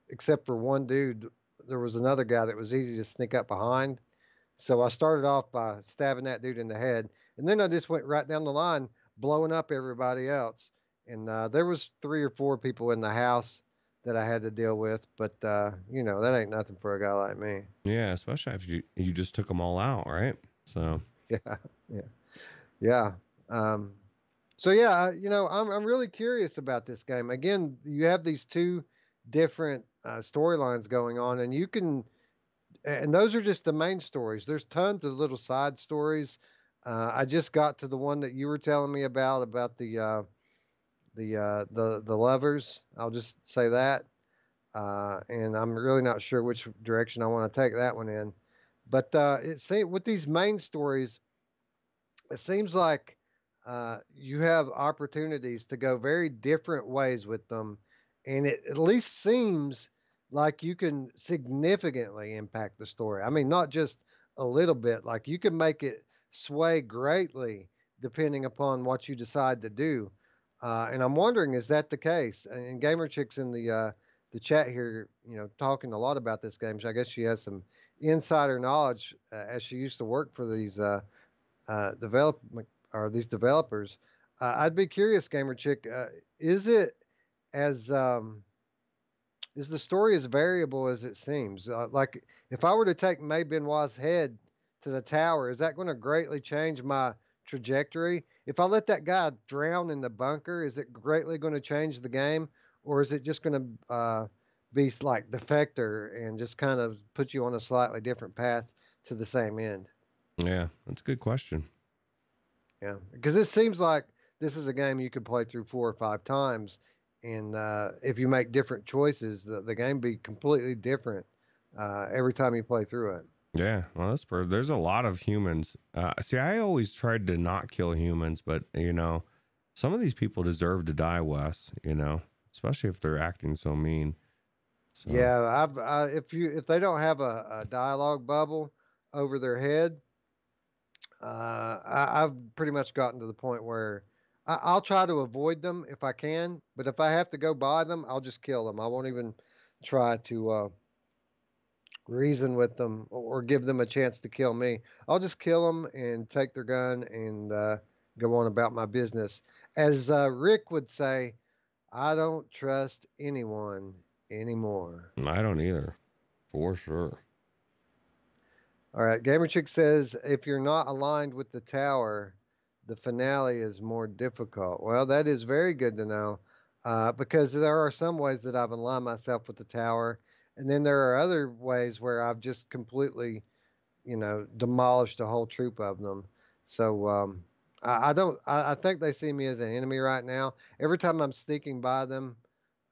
except for one dude, there was another guy that was easy to sneak up behind. So I started off by stabbing that dude in the head, and then I just went right down the line, blowing up everybody else. And there was 3 or 4 people in the house that I had to deal with, but you know, that ain't nothing for a guy like me. Yeah, especially if you just took them all out, right? So yeah. So yeah, you know, I'm really curious about this game. Again, you have these 2 different storylines going on, and you can, and those are just the main stories. There's tons of little side stories. I just got to the one that you were telling me about the lovers. I'll just say that. And I'm really not sure which direction I want to take that one in, but it seems with these main stories, it seems like you have opportunities to go very different ways with them, and it at least seems like you can significantly impact the story. I mean, not just a little bit, like you can make it sway greatly depending upon what you decide to do. And I'm wondering, is that the case? And Gamer Chick's in the chat here, you know, talking a lot about this game. So I guess she has some insider knowledge as she used to work for these developers. I'd be curious, Gamer Chick, is it as is the story as variable as it seems? Like, if I were to take May Benoit's head to the tower, is that going to greatly change my trajectory? If I let that guy drown in the bunker, is it greatly going to change the game, or is it just going to be like Defector and just kind of put you on a slightly different path to the same end? Yeah, that's a good question. Yeah, because it seems like this is a game you could play through 4 or 5 times, and if you make different choices, the game be completely different every time you play through it. Yeah, well, that's perfect. There's a lot of humans. See, I always tried to not kill humans, but, you know, some of these people deserve to die, Wes, you know, especially if they're acting so mean. So. Yeah, if they don't have a dialogue bubble over their head, I've pretty much gotten to the point where I'll try to avoid them if I can, but if I have to go by them, I'll just kill them. I won't even try to... reason with them or give them a chance to kill me. I'll just kill them and take their gun and go on about my business. As Rick would say, I don't trust anyone anymore. I don't either, for sure. All right. Gamer Chick says, if you're not aligned with the tower, the finale is more difficult. Well, that is very good to know, because there are some ways that I've aligned myself with the tower. And then there are other ways where I've just completely, you know, demolished a whole troop of them. So I think they see me as an enemy right now. Every time I'm sneaking by them,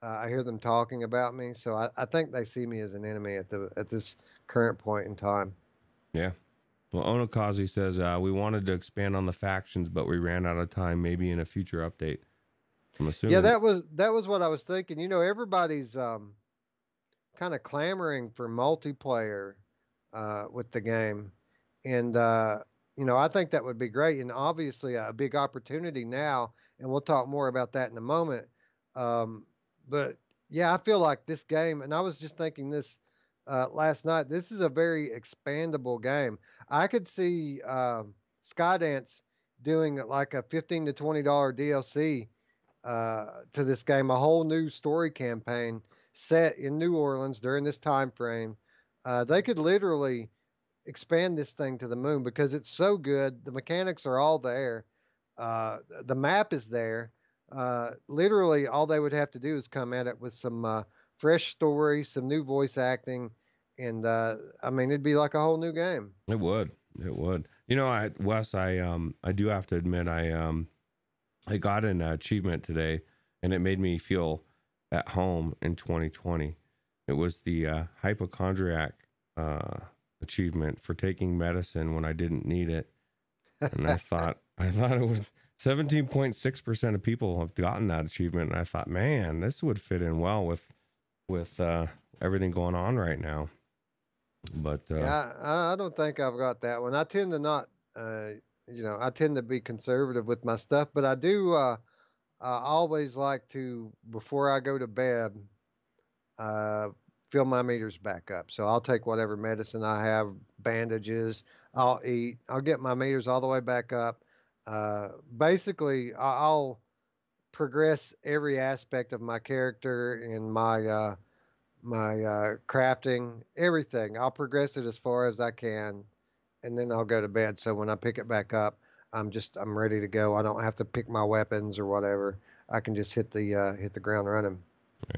I hear them talking about me. So I think they see me as an enemy at this current point in time. Yeah. Well, Onakazi says, we wanted to expand on the factions, but we ran out of time. Maybe in a future update. I'm assuming. Yeah, that was what I was thinking. You know, everybody's kind of clamoring for multiplayer with the game. And, you know, I think that would be great. And obviously a big opportunity now. And we'll talk more about that in a moment. But, yeah, I feel like this game, and I was just thinking this last night, this is a very expandable game. I could see Skydance doing like a $15 to $20 DLC to this game, a whole new story campaign set in New Orleans during this time frame. They could literally expand this thing to the moon because it's so good. The mechanics are all there. The map is there. Literally all they would have to do is come at it with some fresh story, some new voice acting, and I mean, it'd be like a whole new game. It would. You know, Wes, I do have to admit, I got an achievement today, and it made me feel at home in 2020. It was the hypochondriac achievement for taking medicine when I didn't need it, and I thought it was 17.6% of people have gotten that achievement, and I thought, man, this would fit in well with everything going on right now. But yeah, I don't think I've got that one. I tend to not, you know, I tend to be conservative with my stuff, but I do. I always like to, before I go to bed, fill my meters back up. So I'll take whatever medicine I have, bandages, I'll eat, I'll get my meters all the way back up. Basically, I'll progress every aspect of my character and my crafting, everything. I'll progress it as far as I can, and then I'll go to bed. So when I pick it back up, I'm ready to go. I don't have to pick my weapons or whatever. I can just hit the ground running.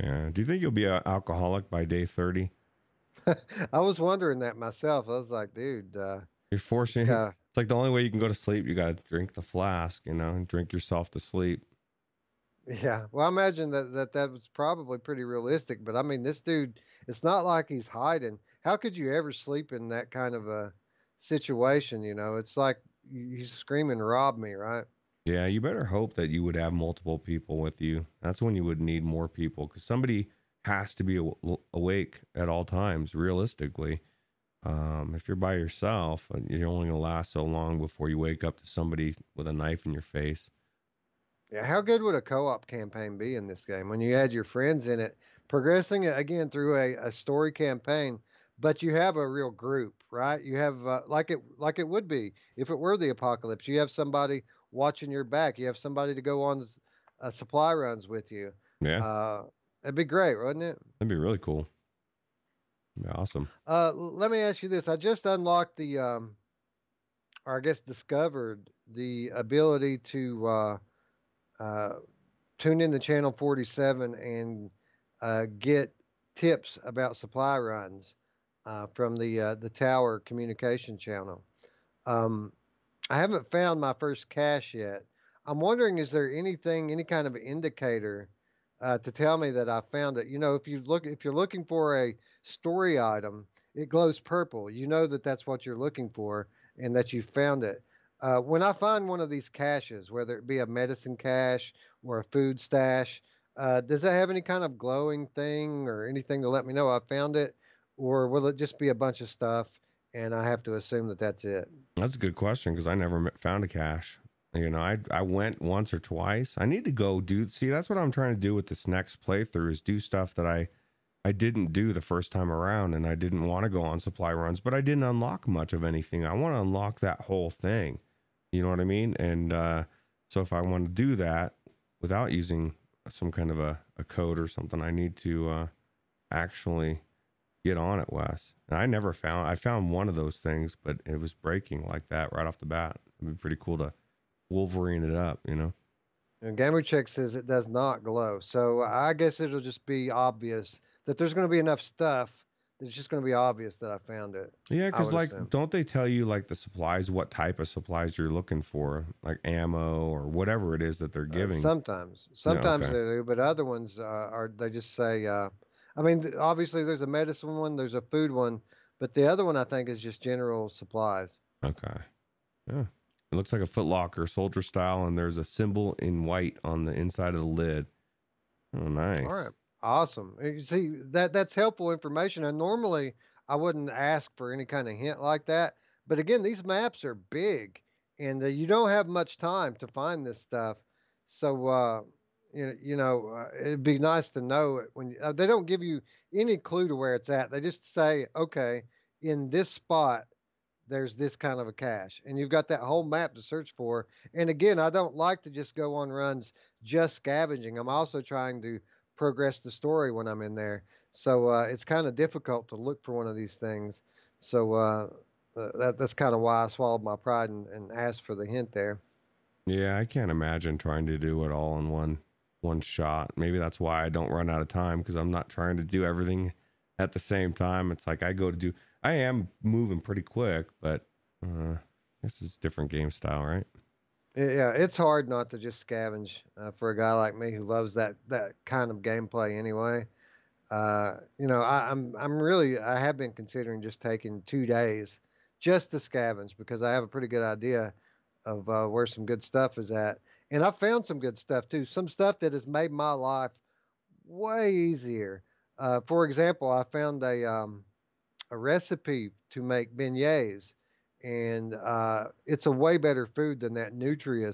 Yeah. Do you think you'll be an alcoholic by day 30? I was wondering that myself. I was like, dude, you're forcing. It's like the only way you can go to sleep. You got to drink the flask, you know, and drink yourself to sleep. Yeah. Well, I imagine that was probably pretty realistic, but I mean, this dude, it's not like he's hiding. How could you ever sleep in that kind of a situation? You know, it's like, he's screaming, rob me, right? Yeah, you better hope that you would have multiple people with you. That's when you would need more people, because somebody has to be awake at all times, realistically. If you're by yourself, you're only going to last so long before you wake up to somebody with a knife in your face. Yeah, how good would a co-op campaign be in this game when you had your friends in it, progressing it again through a story campaign? But you have a real group, right? You have like it would be if it were the apocalypse. You have somebody watching your back. You have somebody to go on supply runs with you. Yeah, that'd be great, wouldn't it? That'd be really cool. That'd be awesome. Let me ask you this: I just unlocked the, or I guess discovered the ability to tune in to channel 47 and get tips about supply runs. From the tower communication channel. I haven't found my first cache yet. I'm wondering, is there anything, any kind of indicator to tell me that I found it? You know, if you're looking for a story item, it glows purple. You know that that's what you're looking for and that you found it. When I find one of these caches, whether it be a medicine cache or a food stash, does that have any kind of glowing thing or anything to let me know I found it? Or will it just be a bunch of stuff, and I have to assume that that's it? That's a good question, because I never found a cache. You know, I went once or twice. I need to go do... See, that's what I'm trying to do with this next playthrough, is do stuff that I didn't do the first time around, and I didn't want to go on supply runs, but I didn't unlock much of anything. I want to unlock that whole thing. You know what I mean? And so if I want to do that without using some kind of a code or something, I need to actually... get on it, Wes. And I never found, I found one of those things, but it was breaking like that right off the bat. It'd be pretty cool to Wolverine it up, you know? And Gamer Chick says it does not glow. So I guess it'll just be obvious that there's going to be enough stuff that it's just going to be obvious that I found it. Yeah, because like, assume. Don't they tell you like the supplies, what type of supplies you're looking for, like ammo or whatever it is that they're giving? Sometimes okay. They do, but other ones are, they just say, I mean, obviously there's a medicine one, there's a food one, but the other one I think is just general supplies. Okay. Yeah. It looks like a Foot Locker, soldier style, and there's a symbol in white on the inside of the lid. Oh, nice. All right. Awesome. You see, that's helpful information. And normally I wouldn't ask for any kind of hint like that. But again, these maps are big, and you don't have much time to find this stuff. So, it'd be nice to know it when they don't give you any clue to where it's at. They just say, okay, in this spot, there's this kind of a cache, and you've got that whole map to search for. And again, I don't like to just go on runs just scavenging. I'm also trying to progress the story when I'm in there. So it's kind of difficult to look for one of these things. So that's kind of why I swallowed my pride and asked for the hint there. Yeah, I can't imagine trying to do it all in one shot. Maybe that's why I don't run out of time, because I'm not trying to do everything at the same time. It's like I am moving pretty quick, but this is different game style, right? Yeah, it's hard not to just scavenge for a guy like me who loves that kind of gameplay anyway. I have been considering just taking 2 days just to scavenge, because I have a pretty good idea of where some good stuff is at. And I found some good stuff too, some stuff that has made my life way easier. For example, I found a recipe to make beignets, and it's a way better food than that Nutria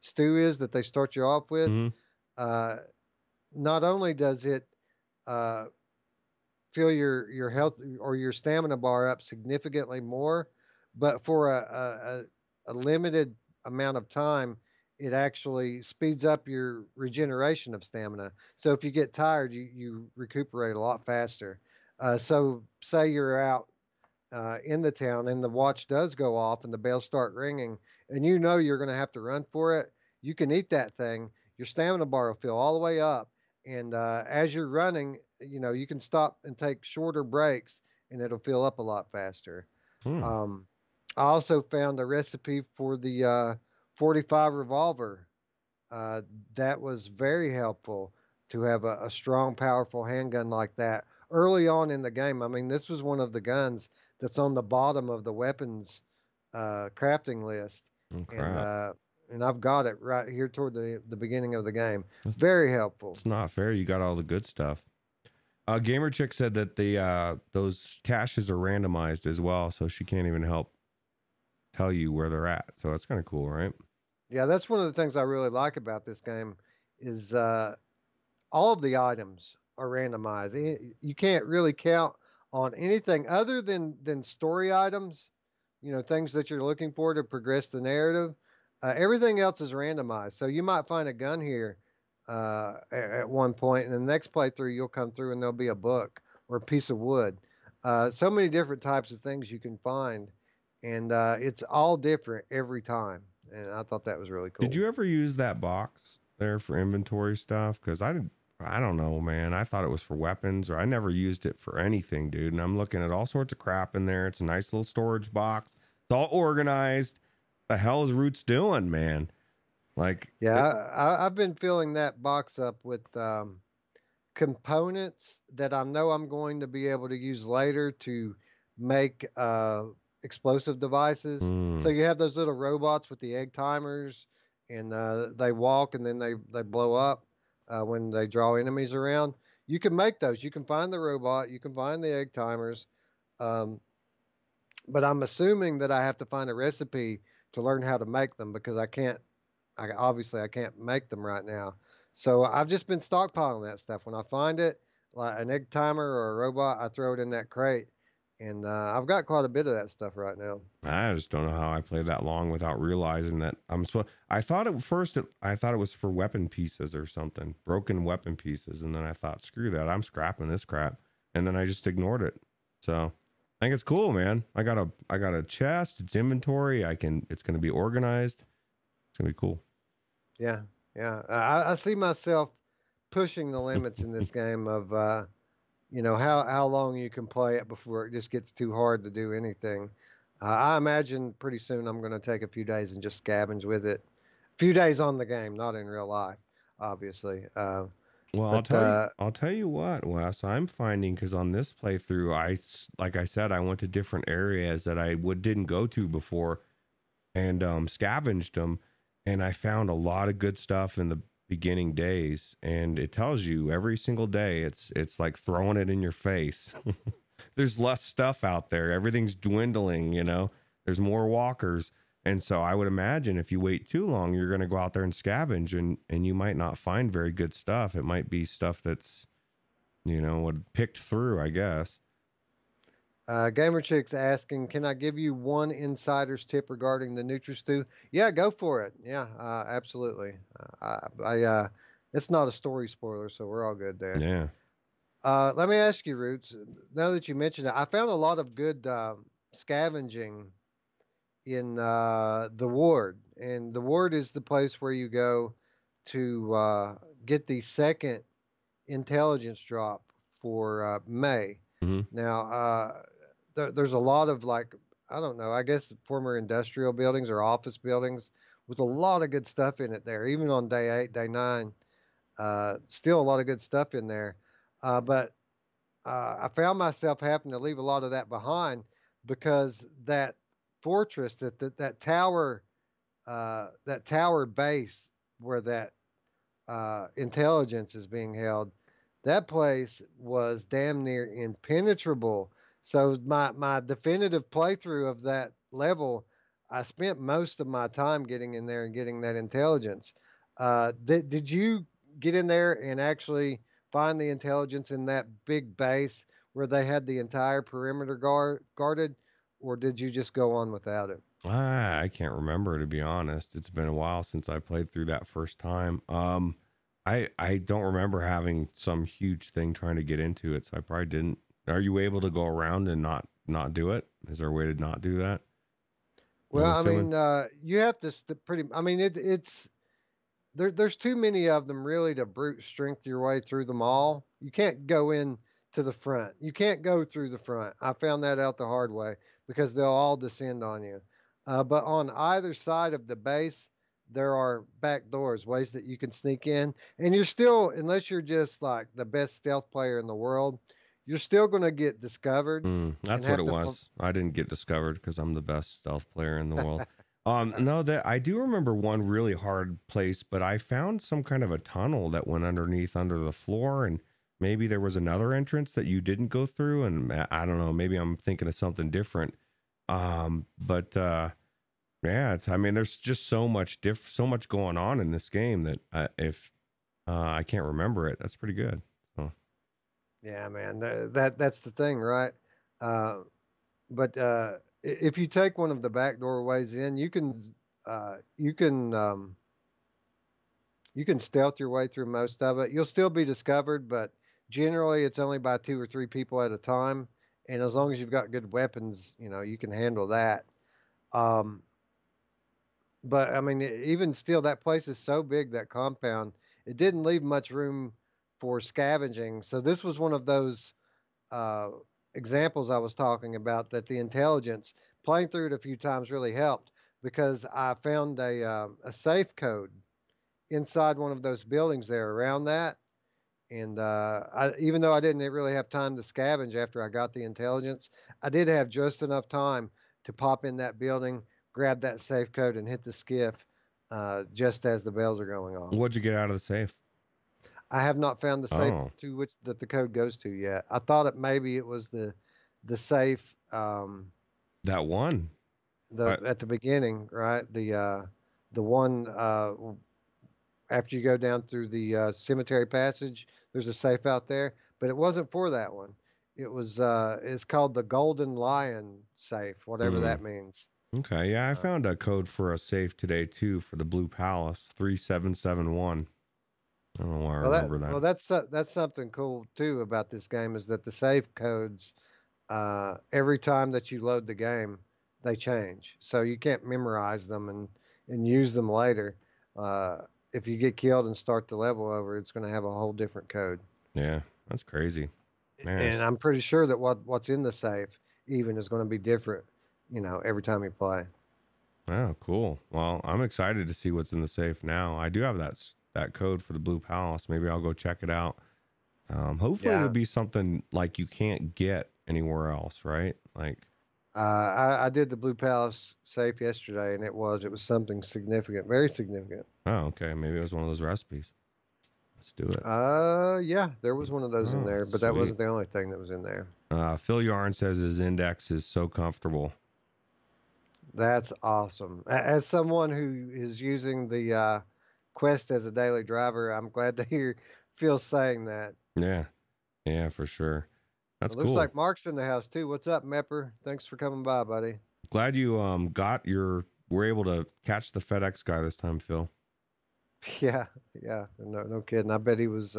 stew is that they start you off with. Mm-hmm. Not only does it fill your health or your stamina bar up significantly more, but for a limited amount of time, it actually speeds up your regeneration of stamina. So if you get tired, you recuperate a lot faster. So say you're out in the town and the watch does go off and the bells start ringing, and you know you're going to have to run for it. You can eat that thing. Your stamina bar will fill all the way up. And as you're running, you can stop and take shorter breaks, and it'll fill up a lot faster. Hmm. I also found a recipe for the... 45 revolver. That was very helpful to have a strong, powerful handgun like that early on in the game. I mean, this was one of the guns that's on the bottom of the weapons crafting list. Okay. And I've got it right here toward the beginning of the game. That's very helpful. It's not fair. You got all the good stuff. Gamer Chick said that those caches are randomized as well, so she can't even help tell you where they're at. So that's kind of cool, right? Yeah, that's one of the things I really like about this game is all of the items are randomized. You can't really count on anything other than story items, things that you're looking for to progress the narrative. Everything else is randomized. So you might find a gun here at one point, and the next playthrough you'll come through and there'll be a book or a piece of wood. So many different types of things you can find. And it's all different every time. And I thought that was really cool. Did you ever use that box there for inventory stuff? Because I don't know, man. I thought it was for weapons, or I never used it for anything, dude. And I'm looking at all sorts of crap in there. It's a nice little storage box. It's all organized. What the hell is Roots doing, man? Like, yeah, I've been filling that box up with components that I know I'm going to be able to use later to make explosive devices. So you have those little robots with the egg timers, and they walk, and then they blow up when they draw enemies around. You can make those. You can find the robot, you can find the egg timers, but I'm assuming that I have to find a recipe to learn how to make them, because I can't make them right now. So I've just been stockpiling that stuff. When I find it, like an egg timer or a robot, I throw it in that crate. And I've got quite a bit of that stuff right now. I just don't know how I played that long without realizing that I'm supposed. I thought at first I thought it was for weapon pieces or something, broken weapon pieces, and then I thought, screw that, I'm scrapping this crap. and then I just ignored it. So I think it's cool, man. I got a chest. It's inventory. It's going to be organized. It's going to be cool. Yeah. Yeah. I see myself pushing the limits in this game of, you know, how long you can play it before it just gets too hard to do anything. I imagine pretty soon I'm going to take a few days and just scavenge with it. A few days on the game, not in real life, obviously. Well, I'll tell you what, Wes, I'm finding, because on this playthrough, like I said, I went to different areas that I didn't go to before, and scavenged them, and I found a lot of good stuff in the beginning days, and it tells you every single day. It's like throwing it in your face. There's less stuff out there. Everything's dwindling, you know. There's more walkers. And so I would imagine if you wait too long, you're going to go out there and scavenge, and you might not find very good stuff. It might be stuff that's, you know, picked through, I guess. Gamer Chick's asking, can I give you one insider's tip regarding the NutriStew? Yeah, go for it. Yeah, absolutely. It's not a story spoiler, so we're all good there. Yeah. Let me ask you, Roots, now that you mentioned it, I found a lot of good scavenging in the Ward, and the Ward is the place where you go to get the second intelligence drop for May. Mm-hmm. Now there's a lot of, like, I don't know, I guess former industrial buildings or office buildings with a lot of good stuff in it there, even on day 8, day 9, still a lot of good stuff in there. But I found myself having to leave a lot of that behind because that fortress, that tower base where that intelligence is being held, that place was damn near impenetrable. So my definitive playthrough of that level, I spent most of my time getting in there and getting that intelligence. Did you get in there and actually find the intelligence in that big base where they had the entire perimeter guarded, or did you just go on without it? I can't remember, to be honest. It's been a while since I played through that first time. I don't remember having some huge thing trying to get into it, so I probably didn't. Are you able to go around and not do it? Is there a way to not do that? Well, I mean, you have to there's too many of them really to brute strength your way through them all. You can't go in to the front. You can't go through the front. I found that out the hard way because they'll all descend on you. But on either side of the base, there are back doors, ways that you can sneak in. And you're still, unless you're just like the best stealth player in the world, you're still going to get discovered. That's what it was. I didn't get discovered because I'm the best stealth player in the world. No, that I do remember one really hard place, but I found some kind of a tunnel that went under the floor, and maybe there was another entrance that you didn't go through, and I don't know, maybe I'm thinking of something different. Yeah, I mean, there's just so much going on in this game that I can't remember it. That's pretty good. So. Yeah, man, that's the thing, right? But if you take one of the back doorways in, you can stealth your way through most of it. You'll still be discovered, but generally it's only by 2 or 3 people at a time. And as long as you've got good weapons, you know, you can handle that. But I mean, even still, that place is so big, that compound, it didn't leave much room for scavenging. So this was one of those examples I was talking about, that the intelligence, playing through it a few times really helped, because I found a safe code inside one of those buildings there around that. And even though I didn't really have time to scavenge after I got the intelligence, I did have just enough time to pop in that building, grab that safe code, and hit the skiff just as the bells are going off. What'd you get out of the safe? I have not found the safe to which the code goes to yet. I thought it was the safe that one at the beginning, right? The one after you go down through the cemetery passage, there's a safe out there, but it wasn't for that one. It was it's called the Golden Lion safe, whatever that means. Okay, yeah, I found a code for a safe today, too, for the Blue Palace, 3771. I don't know why I remember that. Well, that's something cool too about this game is that the save codes, every time that you load the game, they change. So you can't memorize them and use them later. If you get killed and start the level over, it's going to have a whole different code. Yeah, that's crazy. Man. And I'm pretty sure that what's in the safe even is going to be different, you know, every time you play. Wow, cool. Well, I'm excited to see what's in the safe now. I do have that code for the Blue Palace. Maybe I'll go check it out. Hopefully it'll be something like you can't get anywhere else, right? Like, I did the Blue Palace safe yesterday, and it was something significant, very significant. Oh, okay. Maybe it was one of those recipes. Let's do it. Yeah, there was one of those in there, but sweet. That wasn't the only thing that was in there. Phil Yarn says his index is so comfortable. That's awesome. As someone who is using the Quest as a daily driver, I'm glad to hear Phil saying that. Yeah, yeah, for sure. That's cool. Looks like Mark's in the house too. What's up, Mepper? Thanks for coming by, buddy. Glad you were able to catch the FedEx guy this time, Phil. Yeah, yeah, no kidding. I bet he was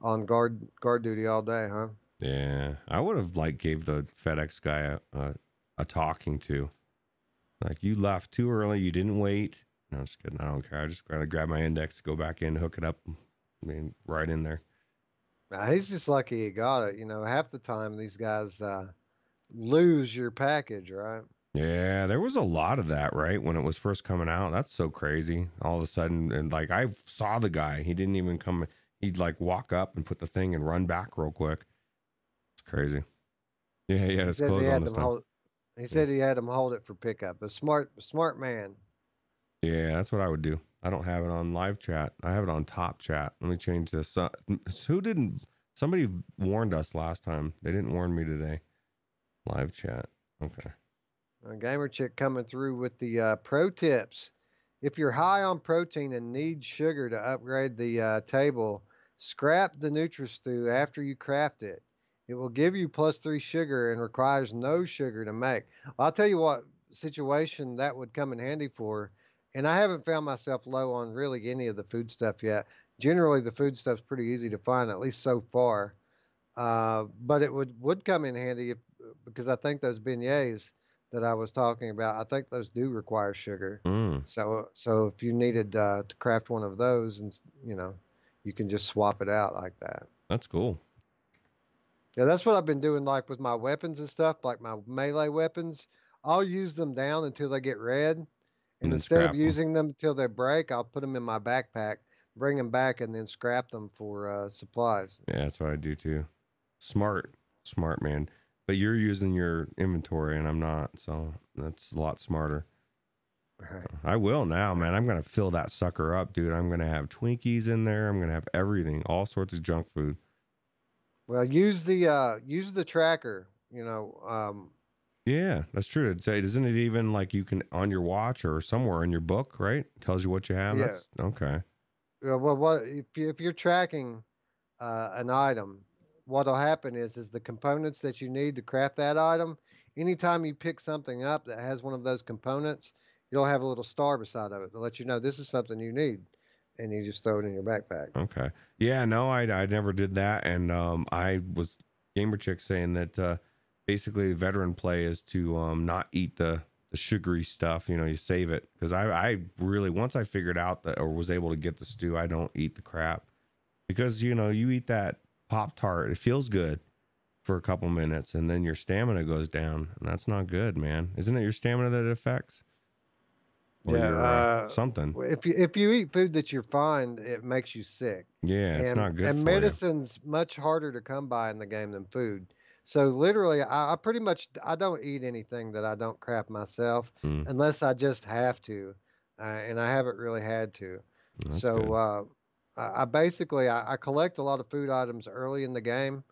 on guard duty all day, huh? Yeah, I would have gave the FedEx guy a talking to. Like, you left too early. You didn't wait. No, I'm just kidding. I don't care. I just gotta grab my index, go back in, hook it up, I mean, right in there. He's just lucky he got it. You know, half the time these guys lose your package, right? Yeah, there was a lot of that, right? When it was first coming out. That's so crazy. All of a sudden, and like, I saw the guy. He didn't even come. He'd like walk up and put the thing and run back real quick. It's crazy. Yeah, yeah, his clothes on this time. He said he had him hold it for pickup. A smart man. Yeah, that's what I would do. I don't have it on live chat. I have it on top chat. Let me change this. Somebody warned us last time. They didn't warn me today. Live chat. Okay. Gamer Chick coming through with the pro tips. If you're high on protein and need sugar to upgrade the table, scrap the NutriStew after you craft it. It will give you +3 sugar and requires no sugar to make. Well, I'll tell you what situation that would come in handy for. And I haven't found myself low on really any of the food stuff yet. Generally, the food stuff's pretty easy to find, at least so far. But it would come in handy because I think those beignets that I was talking about, I think those do require sugar. Mm. So if you needed to craft one of those, and you know, you can just swap it out like that. That's cool. Yeah, that's what I've been doing, like with my weapons and stuff, like my melee weapons. I'll use them down until they get red, and instead of using them until they break, I'll put them in my backpack, bring them back, and then scrap them for supplies. Yeah, that's what I do too. Smart man. But you're using your inventory, and I'm not, so that's a lot smarter. All right. I will now, man. I'm gonna fill that sucker up, dude. I'm gonna have Twinkies in there. I'm gonna have everything, all sorts of junk food. Well, use the tracker, you know. Yeah, that's true. It's, isn't it even like you can on your watch or somewhere in your book, right? It tells you what you have. Yeah. That's, okay. Yeah, well, if you're tracking an item, what'll happen is the components that you need to craft that item. Anytime you pick something up that has one of those components, you'll have a little star beside of it to let you know this is something you need. And you just throw it in your backpack. Okay. Yeah, no, I never did that. And I was Gamer Chick saying that basically veteran play is to not eat the sugary stuff. You know, you save it. Because I really, once I figured out that or was able to get the stew, I don't eat the crap. Because, you know, you eat that Pop-Tart. It feels good for a couple minutes. And then your stamina goes down. And that's not good, man. Isn't it your stamina that it affects? Or yeah, something. If you eat food that you're fine, it makes you sick. Yeah, it's not good. And for medicine's much harder to come by in the game than food. So literally, I pretty much don't eat anything that I don't craft myself, unless I just have to, and I haven't really had to. That's so I collect a lot of food items early in the game,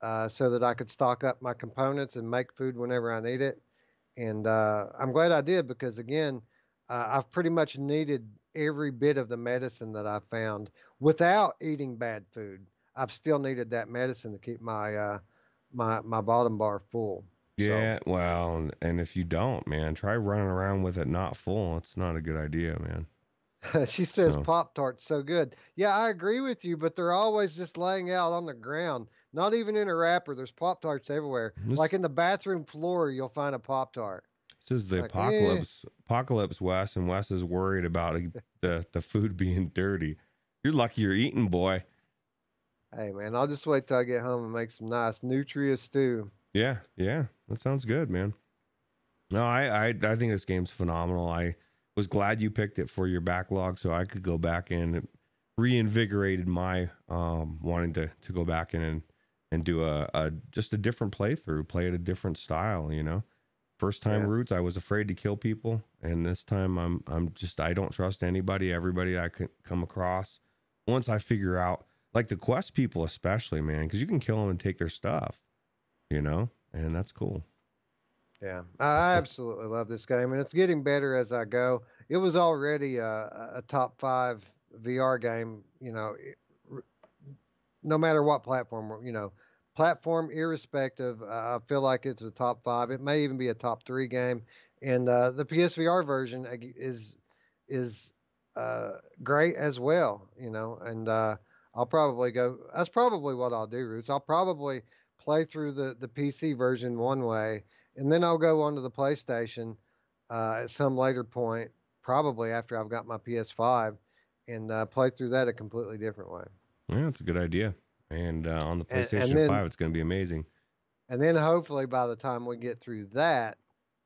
so that I could stock up my components and make food whenever I need it. And I'm glad I did because again. I've pretty much needed every bit of the medicine that I found without eating bad food. I've still needed that medicine to keep my my bottom bar full. Yeah, so. Well, and if you don't, man, try running around with it not full. It's not a good idea, man. She says Pop-Tarts so good. Yeah, I agree with you, but they're always just laying out on the ground. Not even in a wrapper. There's Pop-Tarts everywhere. This... like in the bathroom floor, you'll find a Pop-Tart. This is the apocalypse, Wes, and Wes is worried about the food being dirty. You're lucky you're eating, boy. Hey, man, I'll just wait till I get home and make some nice nutria stew. Yeah, yeah, that sounds good, man. No, I think this game's phenomenal. I was glad you picked it for your backlog so I could go back in. It reinvigorated my wanting to go back in and do a just a different playthrough, play it a different style, you know. First time Roots, I was afraid to kill people, and this time I'm just, I don't trust anybody, everybody I could come across. Once I figure out, like the Quest people especially, man, because you can kill them and take their stuff, you know, and that's cool. Yeah, I absolutely love this game, and it's getting better as I go. It was already a top 5 VR game, you know, no matter what platform, you know, platform irrespective. I feel like it's a top 5. It may even be a top 3 game, and the PSVR version is great as well, you know. And I'll probably go. That's probably what I'll do, Roots. I'll probably play through the PC version one way, and then I'll go onto the PlayStation at some later point, probably after I've got my PS5, and play through that a completely different way. Yeah, that's a good idea. And on the PlayStation 5, it's going to be amazing. And then hopefully by the time we get through that,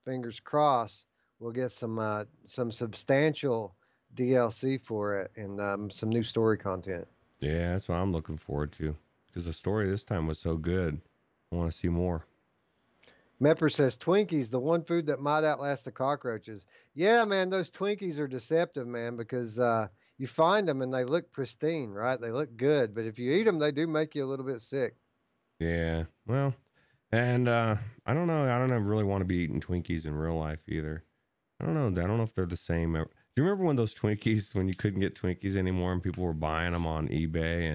fingers crossed, we'll get some substantial DLC for it and some new story content. Yeah, that's what I'm looking forward to, because the story this time was so good. I want to see more. Mepper says, Twinkies, the one food that might outlast the cockroaches. Yeah, man, those Twinkies are deceptive, man, because you find them and they look pristine, right? They look good, but if you eat them, they do make you a little bit sick. Yeah, well, and I don't know. I don't really want to be eating Twinkies in real life either. I don't know. I don't know if they're the same. Do you remember when those Twinkies, when you couldn't get Twinkies anymore and people were buying them on eBay?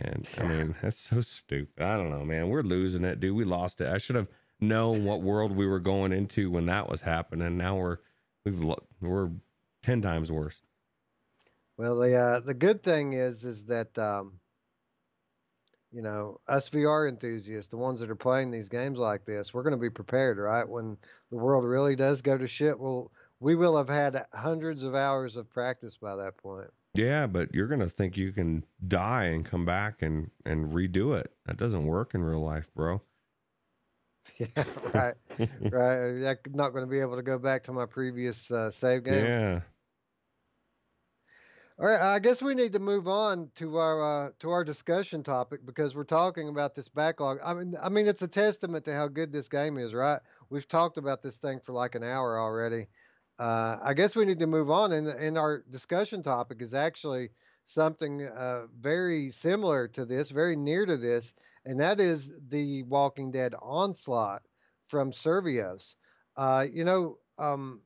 And I mean, that's so stupid. I don't know, man. We're losing it, dude. We lost it. I should have... know what world we were going into when that was happening. Now we're 10 times worse. Well, the good thing is that you know, us VR enthusiasts, the ones that are playing these games like this, we're going to be prepared, right? When the world really does go to shit, well, we will have had hundreds of hours of practice by that point. Yeah, but you're going to think you can die and come back and redo it. That doesn't work in real life, bro. Yeah, right, right. I'm not going to be able to go back to my previous save game. Yeah. All right, I guess we need to move on to our discussion topic, because we're talking about this backlog. I mean, it's a testament to how good this game is, right? We've talked about this thing for like an hour already. I guess we need to move on, and our discussion topic is actually something very similar to this, very near to this, and that is The Walking Dead Onslaught from Survios. You know,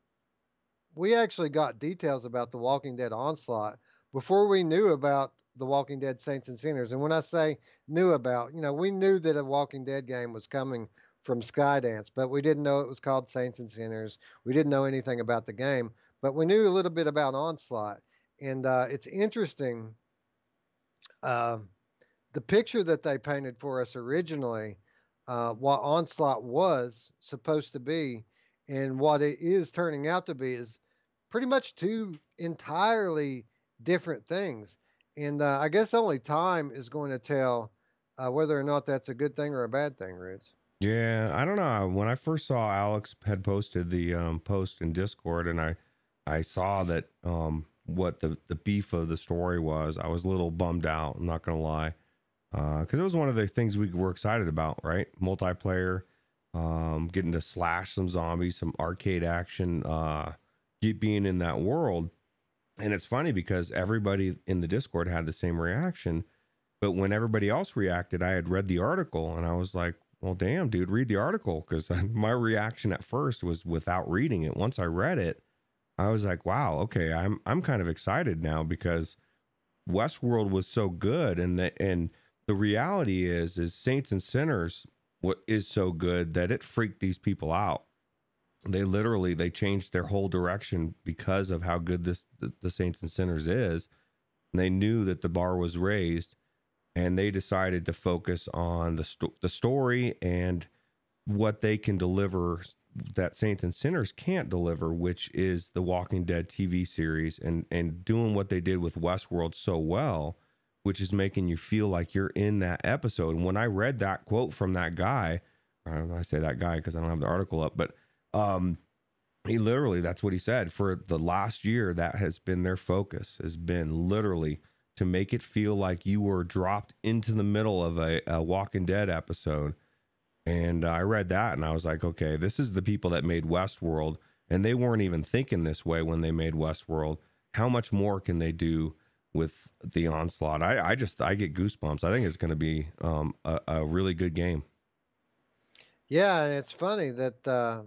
we actually got details about The Walking Dead Onslaught before we knew about The Walking Dead Saints and Sinners. And when I say knew about, you know, we knew that a Walking Dead game was coming from Skydance, but we didn't know it was called Saints and Sinners. We didn't know anything about the game, but we knew a little bit about Onslaught. And it's interesting, the picture that they painted for us originally, what Onslaught was supposed to be and what it is turning out to be is pretty much two entirely different things. And I guess only time is going to tell whether or not that's a good thing or a bad thing, Roots. Yeah, I don't know. When I first saw Alex had posted the post in Discord, and I saw that... what the beef of the story was, I was a little bummed out, I'm not gonna lie, because it was one of the things we were excited about, right? Multiplayer, getting to slash some zombies, some arcade action, being in that world. And it's funny because everybody in the Discord had the same reaction, but when everybody else reacted, I had read the article and I was like, well, damn, dude, read the article, because my reaction at first was without reading it. Once I read it, I was like, wow, okay, I'm kind of excited now, because Westworld was so good, and the reality is Saints and Sinners is so good that it freaked these people out. They literally, they changed their whole direction because of how good this the Saints and Sinners is. And they knew that the bar was raised, and they decided to focus on the story and what they can deliver that Saints and Sinners can't deliver, which is the Walking Dead TV series, and doing what they did with Westworld so well, which is making you feel like you're in that episode. And when I read that quote from that guy, I don't know, I say that guy because I don't have the article up, but he literally, that's what he said. For the last year, that has been their focus, has been literally to make it feel like you were dropped into the middle of a Walking Dead episode. And I read that and I was like, okay, this is the people that made Westworld, and they weren't even thinking this way when they made Westworld. How much more can they do with the Onslaught? I get goosebumps. I think it's going to be a really good game. Yeah, and it's funny that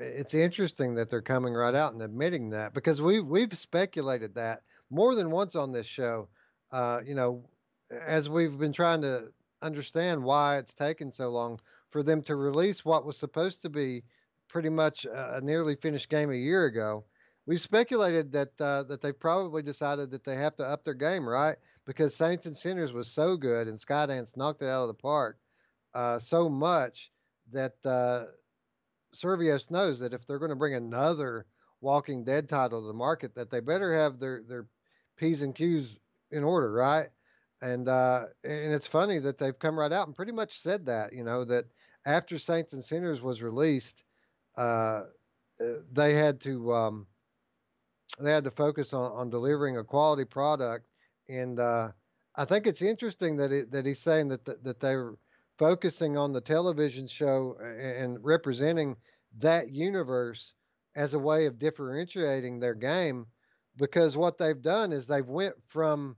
it's interesting that they're coming right out and admitting that, because we've speculated that more than once on this show, you know, as we've been trying to understand why it's taken so long for them to release what was supposed to be pretty much a nearly finished game a year ago. We speculated that that they've probably decided that they have to up their game, right? Because Saints and Sinners was so good, and Skydance knocked it out of the park so much that Survios knows that if they're going to bring another Walking Dead title to the market, that they better have their P's and Q's in order, right? And it's funny that they've come right out and pretty much said that, you know, that after Saints and Sinners was released, they had to focus on delivering a quality product. And I think it's interesting that that he's saying that that they're focusing on the television show and representing that universe as a way of differentiating their game, because what they've done is they've went from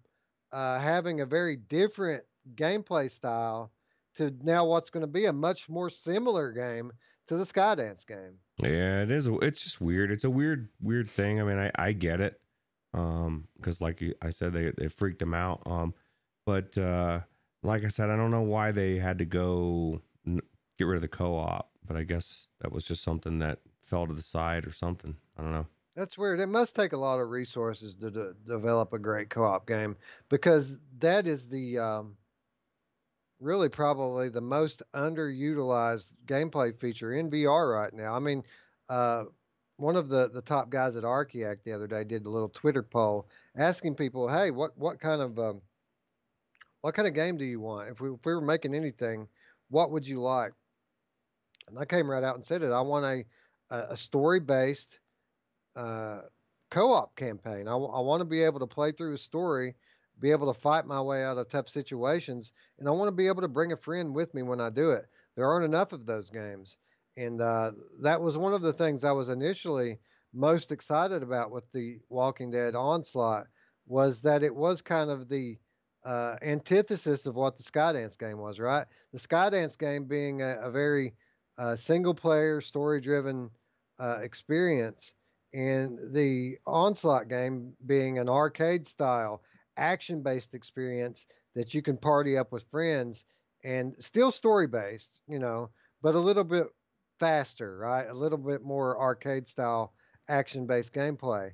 having a very different gameplay style to now what's going to be a much more similar game to the Skydance game. Yeah, it is. It's just weird. It's a weird thing. I mean, I get it. Because like I said, they freaked them out. But like I said, I don't know why they had to go get rid of the co-op, but I guess that was just something that fell to the side or something. I don't know. That's weird. It must take a lot of resources to develop a great co-op game, because that is the really probably the most underutilized gameplay feature in VR right now. I mean, one of the top guys at Archiac the other day did a little Twitter poll asking people, hey, what kind of game do you want? If we were making anything, what would you like? And I came right out and said it. I want a story-based co-op campaign. I want to be able to play through a story, be able to fight my way out of tough situations, and I want to be able to bring a friend with me when I do it. There aren't enough of those games. And that was one of the things I was initially most excited about with the Walking Dead Onslaught, was that it was kind of the antithesis of what the Skydance game was, right? The Skydance game being a very single-player, story-driven experience, and the Onslaught game being an arcade-style, action-based experience that you can party up with friends, and still story-based, you know, but a little bit faster, right? A little bit more arcade-style, action-based gameplay.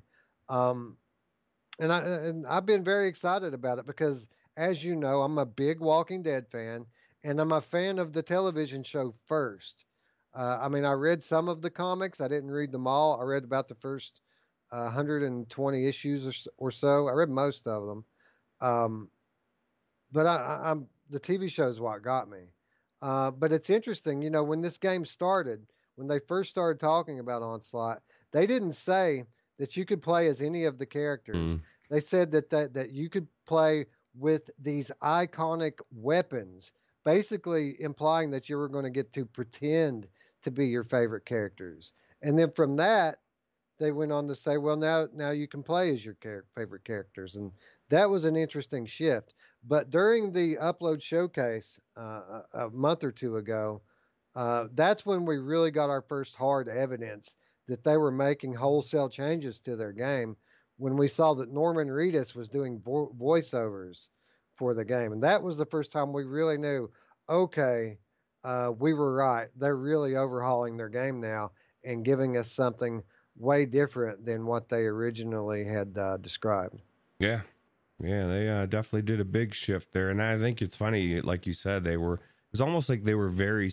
And I've been very excited about it because, as you know, I'm a big Walking Dead fan, and I'm a fan of the television show first. I mean, I read some of the comics. I didn't read them all. I read about the first 120 issues or so. I read most of them. But the TV show is what got me. But it's interesting, you know, when this game started, when they first started talking about Onslaught, they didn't say that you could play as any of the characters. Mm. They said that you could play with these iconic weapons, basically implying that you were going to get to pretend to be your favorite characters. And then from that, they went on to say, well, now you can play as your favorite characters. And that was an interesting shift. But during the Upload Showcase a month or two ago, that's when we really got our first hard evidence that they were making wholesale changes to their game, when we saw that Norman Reedus was doing voiceovers for the game. And that was the first time we really knew, okay, we were right. They're really overhauling their game now. and giving us something way different than what they originally had described. Yeah. Yeah, they definitely did a big shift there. And I think it's funny, like you said, they were, it was almost like they were very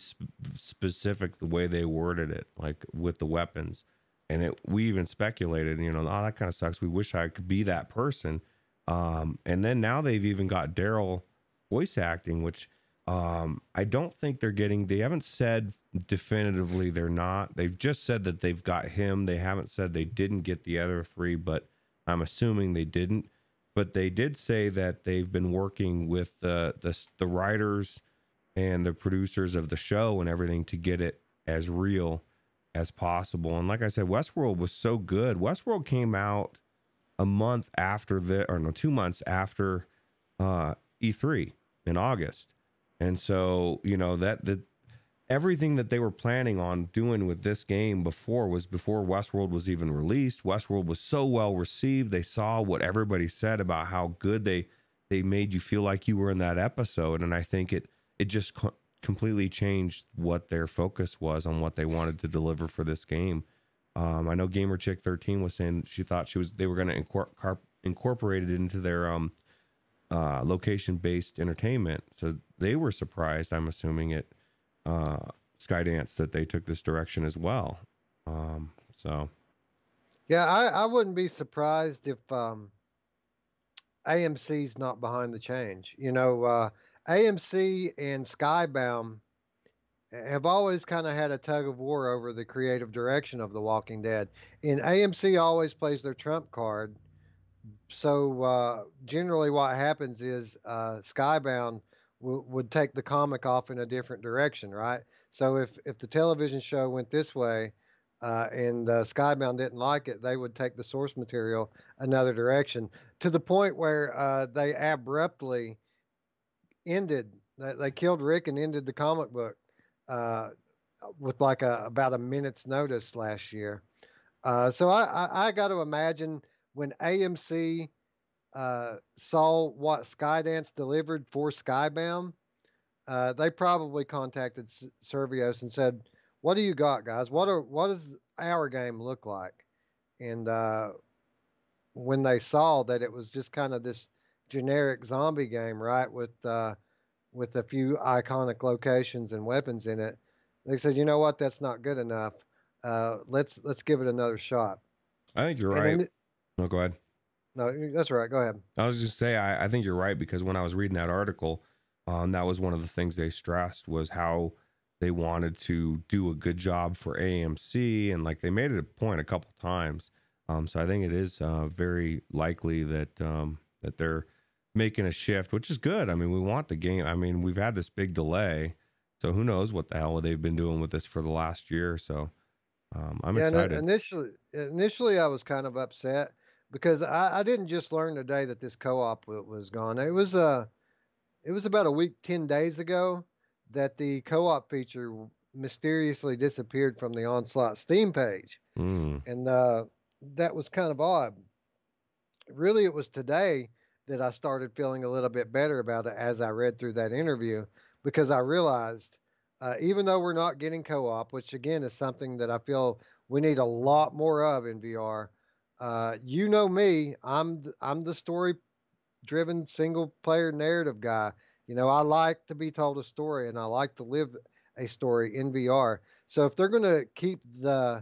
specific the way they worded it, like with the weapons. And it, we even speculated, you know, oh, that kind of sucks. We wish I could be that person. And then now they've even got Daryl voice acting, which I don't think they're getting. They haven't said definitively they're not. They've just said that they've got him. They haven't said they didn't get the other three, but I'm assuming they didn't. But they did say that they've been working with the writers and the producers of the show and everything to get it as real as possible. And like I said, Westworld was so good. Westworld came out a month after the, or no, 2 months after E3 in August. And so, you know, that the everything that they were planning on doing with this game before was before Westworld was even released. Westworld was so well received. They saw what everybody said about how good they made you feel like you were in that episode. And I think it just completely changed what their focus was on what they wanted to deliver for this game. I know Gamer Chick13 was saying she thought they were going to incorporate it into their location-based entertainment. So they were surprised, I'm assuming, it Skydance that they took this direction as well. So yeah, I wouldn't be surprised if AMC's not behind the change. You know, AMC and Skybound have always kind of had a tug of war over the creative direction of The Walking Dead, and AMC always plays their trump card. So generally what happens is Skybound would take the comic off in a different direction, right? So if the television show went this way and Skybound didn't like it, they would take the source material another direction, to the point where they abruptly ended, they killed Rick and ended the comic book with like about a minute's notice last year. So I got to imagine when AMC saw what Skydance delivered for Skybound, they probably contacted Survios and said, "What do you got, guys? What does our game look like?" And when they saw that it was just kind of this generic zombie game, right, with a few iconic locations and weapons in it, they said, "You know what? That's not good enough. Let's give it another shot." I think you're right. No, go ahead. No, that's right. Go ahead. I was just saying, I think you're right, because when I was reading that article, that was one of the things they stressed was how they wanted to do a good job for AMC, and like they made it a point a couple times. So I think it is very likely that that they're making a shift, which is good. I mean, we want the game. I mean, we've had this big delay, so who knows what the hell they've been doing with this for the last year or so. I'm excited. And initially, I was kind of upset, because I didn't just learn today that this co-op was gone. It was about a week, 10 days ago, that the co-op feature mysteriously disappeared from the Onslaught Steam page. Mm. And that was kind of odd. Really, it was today that I started feeling a little bit better about it as I read through that interview, because I realized even though we're not getting co-op, which again is something that I feel we need a lot more of in VR, you know me, I'm the story-driven single-player narrative guy. You know, I like to be told a story, and I like to live a story in VR. So if they're going to keep the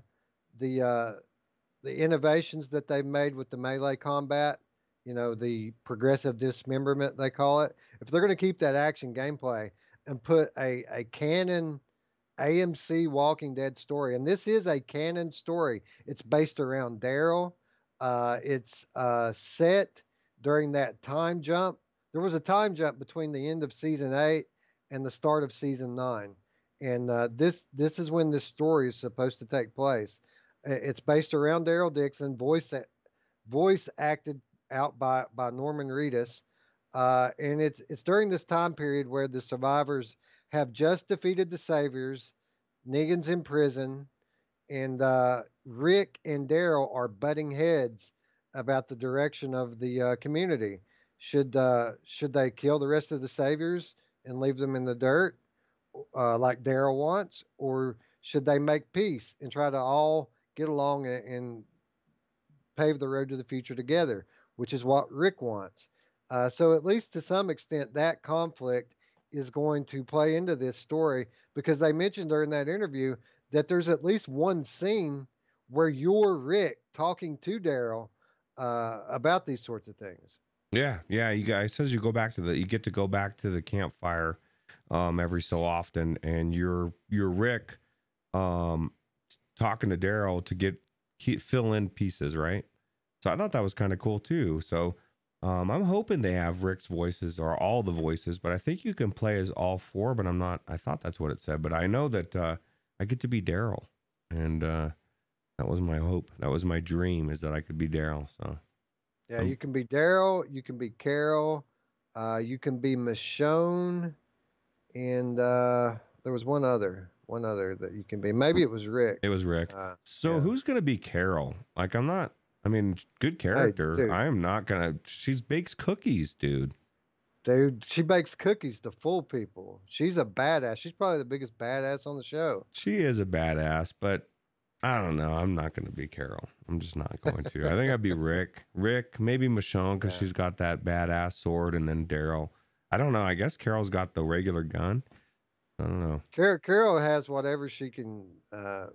innovations that they've made with the melee combat, you know, the progressive dismemberment they call it, if they're going to keep that action gameplay and put a canon AMC Walking Dead story, and this is a canon story. It's based around Daryl. It's set during that time jump. There was a time jump between the end of season 8 and the start of season 9, and this is when this story is supposed to take place. It's based around Daryl Dixon, voice acted out by Norman Reedus, and it's during this time period where the survivors have just defeated the Saviors. Negan's in prison, and Rick and Daryl are butting heads about the direction of the community. Should they kill the rest of the Saviors and leave them in the dirt like Daryl wants, or Should they make peace and try to all get along and pave the road to the future together, which is what Rick wants. So at least to some extent, that conflict is going to play into this story, because they mentioned during that interview that there's at least one scene where you're Rick talking to Daryl about these sorts of things. Yeah, yeah. You guys, it says you go back to the, you get to go back to the campfire every so often, and you're Rick talking to Daryl to fill in pieces, right? So I thought that was kind of cool too. So I'm hoping they have Rick's voices or all the voices, but I think you can play as all four. But I'm not. I thought that's what it said, but I know that I get to be Daryl, and that was my hope. That was my dream, is that I could be Daryl. So. Yeah, you can be Daryl, you can be Carol, you can be Michonne, and there was one other that you can be. Maybe it was Rick. It was Rick. So yeah. Who's going to be Carol? Like, I'm not, I mean, good character. Hey, I am not going to, she bakes cookies, dude. Dude, she bakes cookies to fool people. She's a badass. She's probably the biggest badass on the show. She is a badass, but I don't know. I'm not going to be Carol. I'm just not going to. I think I'd be Rick. Rick, maybe Michonne, because she's got that badass sword, and then Daryl. I don't know. I guess Carol's got the regular gun. I don't know. Carol has whatever she can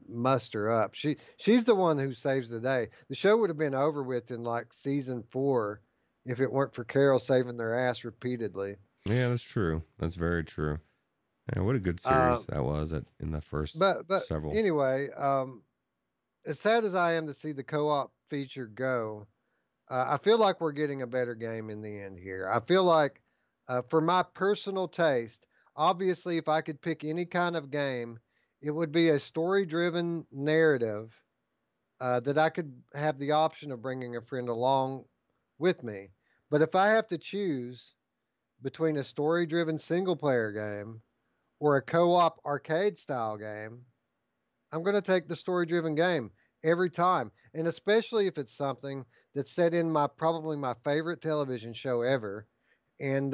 muster up. She's the one who saves the day. The show would have been over with in like season 4 if it weren't for Carol saving their ass repeatedly. Yeah, that's true. That's very true. Yeah, what a good series that was in the first several. Anyway, as sad as I am to see the co-op feature go, I feel like we're getting a better game in the end here. I feel like, for my personal taste, obviously, if I could pick any kind of game, it would be a story-driven narrative that I could have the option of bringing a friend along with me. But if I have to choose between a story-driven single-player game or a co-op arcade-style game, I'm going to take the story-driven game every time, and especially if it's something that's set in probably my favorite television show ever, and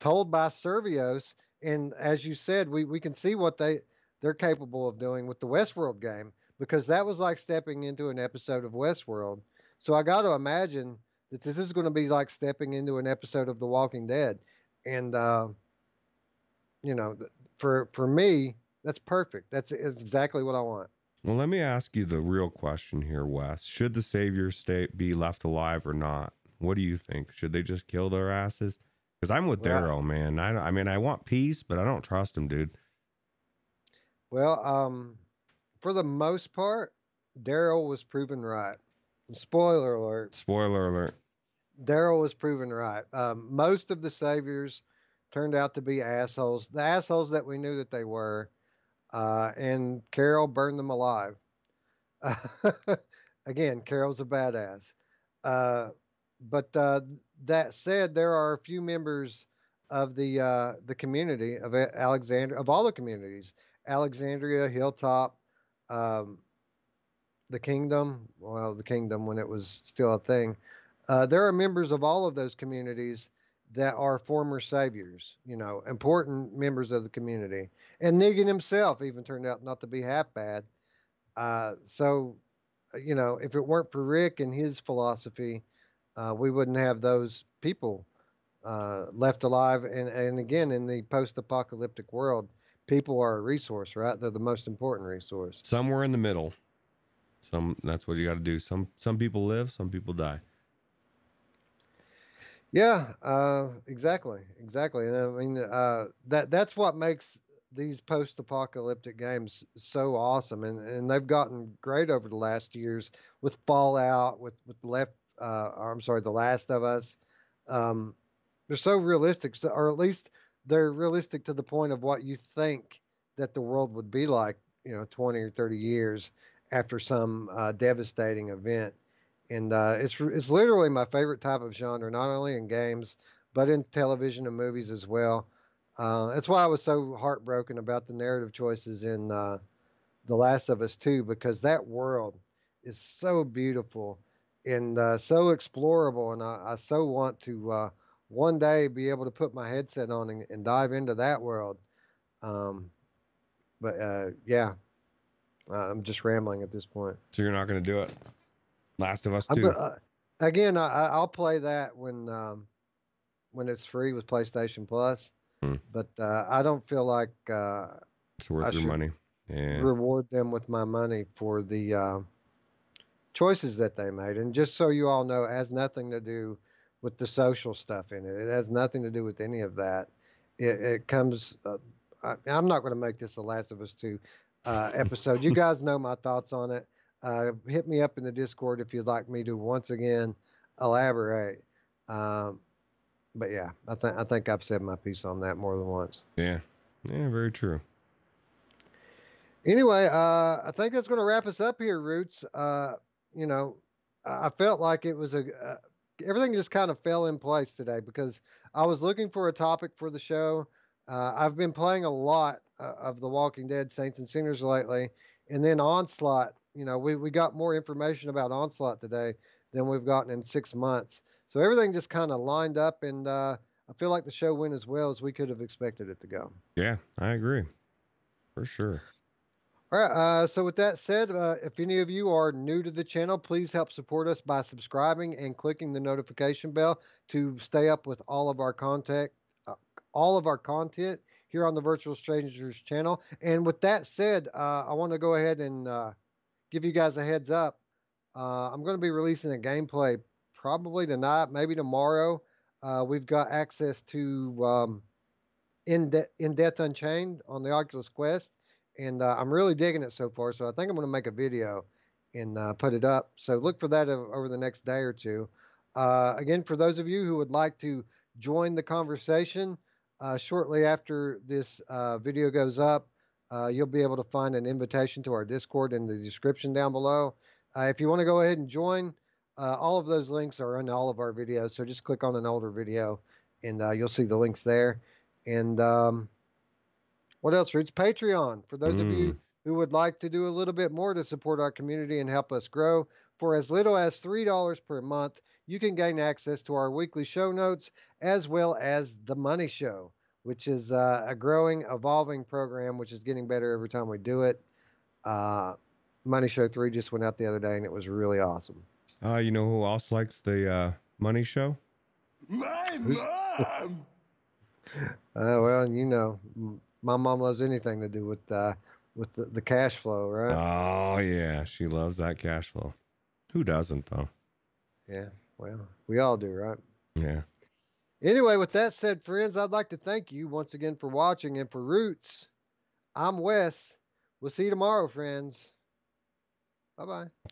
told by Survios. And as you said, we can see what they're capable of doing with the Westworld game, because that was like stepping into an episode of Westworld. So I got to imagine that this is going to be like stepping into an episode of The Walking Dead, and you know, for me, that's perfect. That's exactly what I want. Well, let me ask you the real question here, Wes. Should the Savior State be left alive or not? What do you think? Should they just kill their asses? Because I'm with Daryl, man. I mean, I want peace, but I don't trust him, dude. Well, for the most part, Daryl was proven right. Spoiler alert. Spoiler alert. Daryl was proven right. Most of the Saviors turned out to be assholes. The assholes that we knew that they were. And Carol burned them alive. Again, Carol's a badass. But that said, there are a few members of the community of Alexandria, of all the communities, Alexandria, Hilltop, the Kingdom. Well, the Kingdom when it was still a thing. There are members of all of those communities that are former saviors, you know, important members of the community. And Negan himself even turned out not to be half bad. So, you know, if it weren't for Rick and his philosophy, we wouldn't have those people left alive. And again, in the post-apocalyptic world, people are a resource, right? They're the most important resource. Somewhere in the middle. That's what you got to do. Some people live, some people die. Yeah, exactly. And I mean, that's what makes these post-apocalyptic games so awesome, and they've gotten great over the last years with Fallout, with The Last of Us. They're so realistic, or at least they're realistic to the point of what you think that the world would be like, you know, 20 or 30 years after some devastating event. And it's literally my favorite type of genre, not only in games, but in television and movies as well. That's why I was so heartbroken about the narrative choices in The Last of Us 2, because that world is so beautiful and so explorable. And I so want to one day be able to put my headset on and dive into that world. But yeah, I'm just rambling at this point. So you're not going to do it? Last of Us 2. Again, I'll play that when it's free with PlayStation Plus. Hmm. But I don't feel like it's worth your money. Yeah. Reward them with my money for the choices that they made. And just so you all know, it has nothing to do with the social stuff in it. It has nothing to do with any of that. It comes. I'm not going to make this the Last of Us 2 episode. You guys know my thoughts on it. Hit me up in the Discord if you'd like me to once again elaborate. But yeah, I think I've said my piece on that more than once. Yeah, yeah, very true. Anyway, I think that's going to wrap us up here, Roots. You know, I felt like it was everything just kind of fell in place today because I was looking for a topic for the show. I've been playing a lot of The Walking Dead: Saints and Sinners lately, and then Onslaught. You know, we got more information about Onslaught today than we've gotten in 6 months. So everything just kind of lined up, and I feel like the show went as well as we could have expected it to go. Yeah, I agree. For sure. All right. So with that said, if any of you are new to the channel, please help support us by subscribing and clicking the notification bell to stay up with all of our content here on the Virtual Strangers channel. And with that said, I want to go ahead and give you guys a heads up. I'm going to be releasing a gameplay probably tonight, maybe tomorrow. We've got access to In Death Unchained on the Oculus Quest, and I'm really digging it so far, so I think I'm going to make a video and put it up. So look for that over the next day or two. Again, for those of you who would like to join the conversation shortly after this video goes up, you'll be able to find an invitation to our Discord in the description down below. If you want to go ahead and join, all of those links are in all of our videos. So just click on an older video and you'll see the links there. And what else, Roots? Patreon. For those of you who would like to do a little bit more to support our community and help us grow, for as little as $3 per month, you can gain access to our weekly show notes as well as The Money Show, which is a growing, evolving program, which is getting better every time we do it. Money Show 3 just went out the other day, and it was really awesome. You know who else likes the Money Show? My mom! Well, you know, my mom loves anything to do with the cash flow, right? Oh, yeah. She loves that cash flow. Who doesn't, though? Yeah, well, we all do, right? Yeah. Anyway, with that said, friends, I'd like to thank you once again for watching. And for Roots, I'm Wes. We'll see you tomorrow, friends. Bye-bye.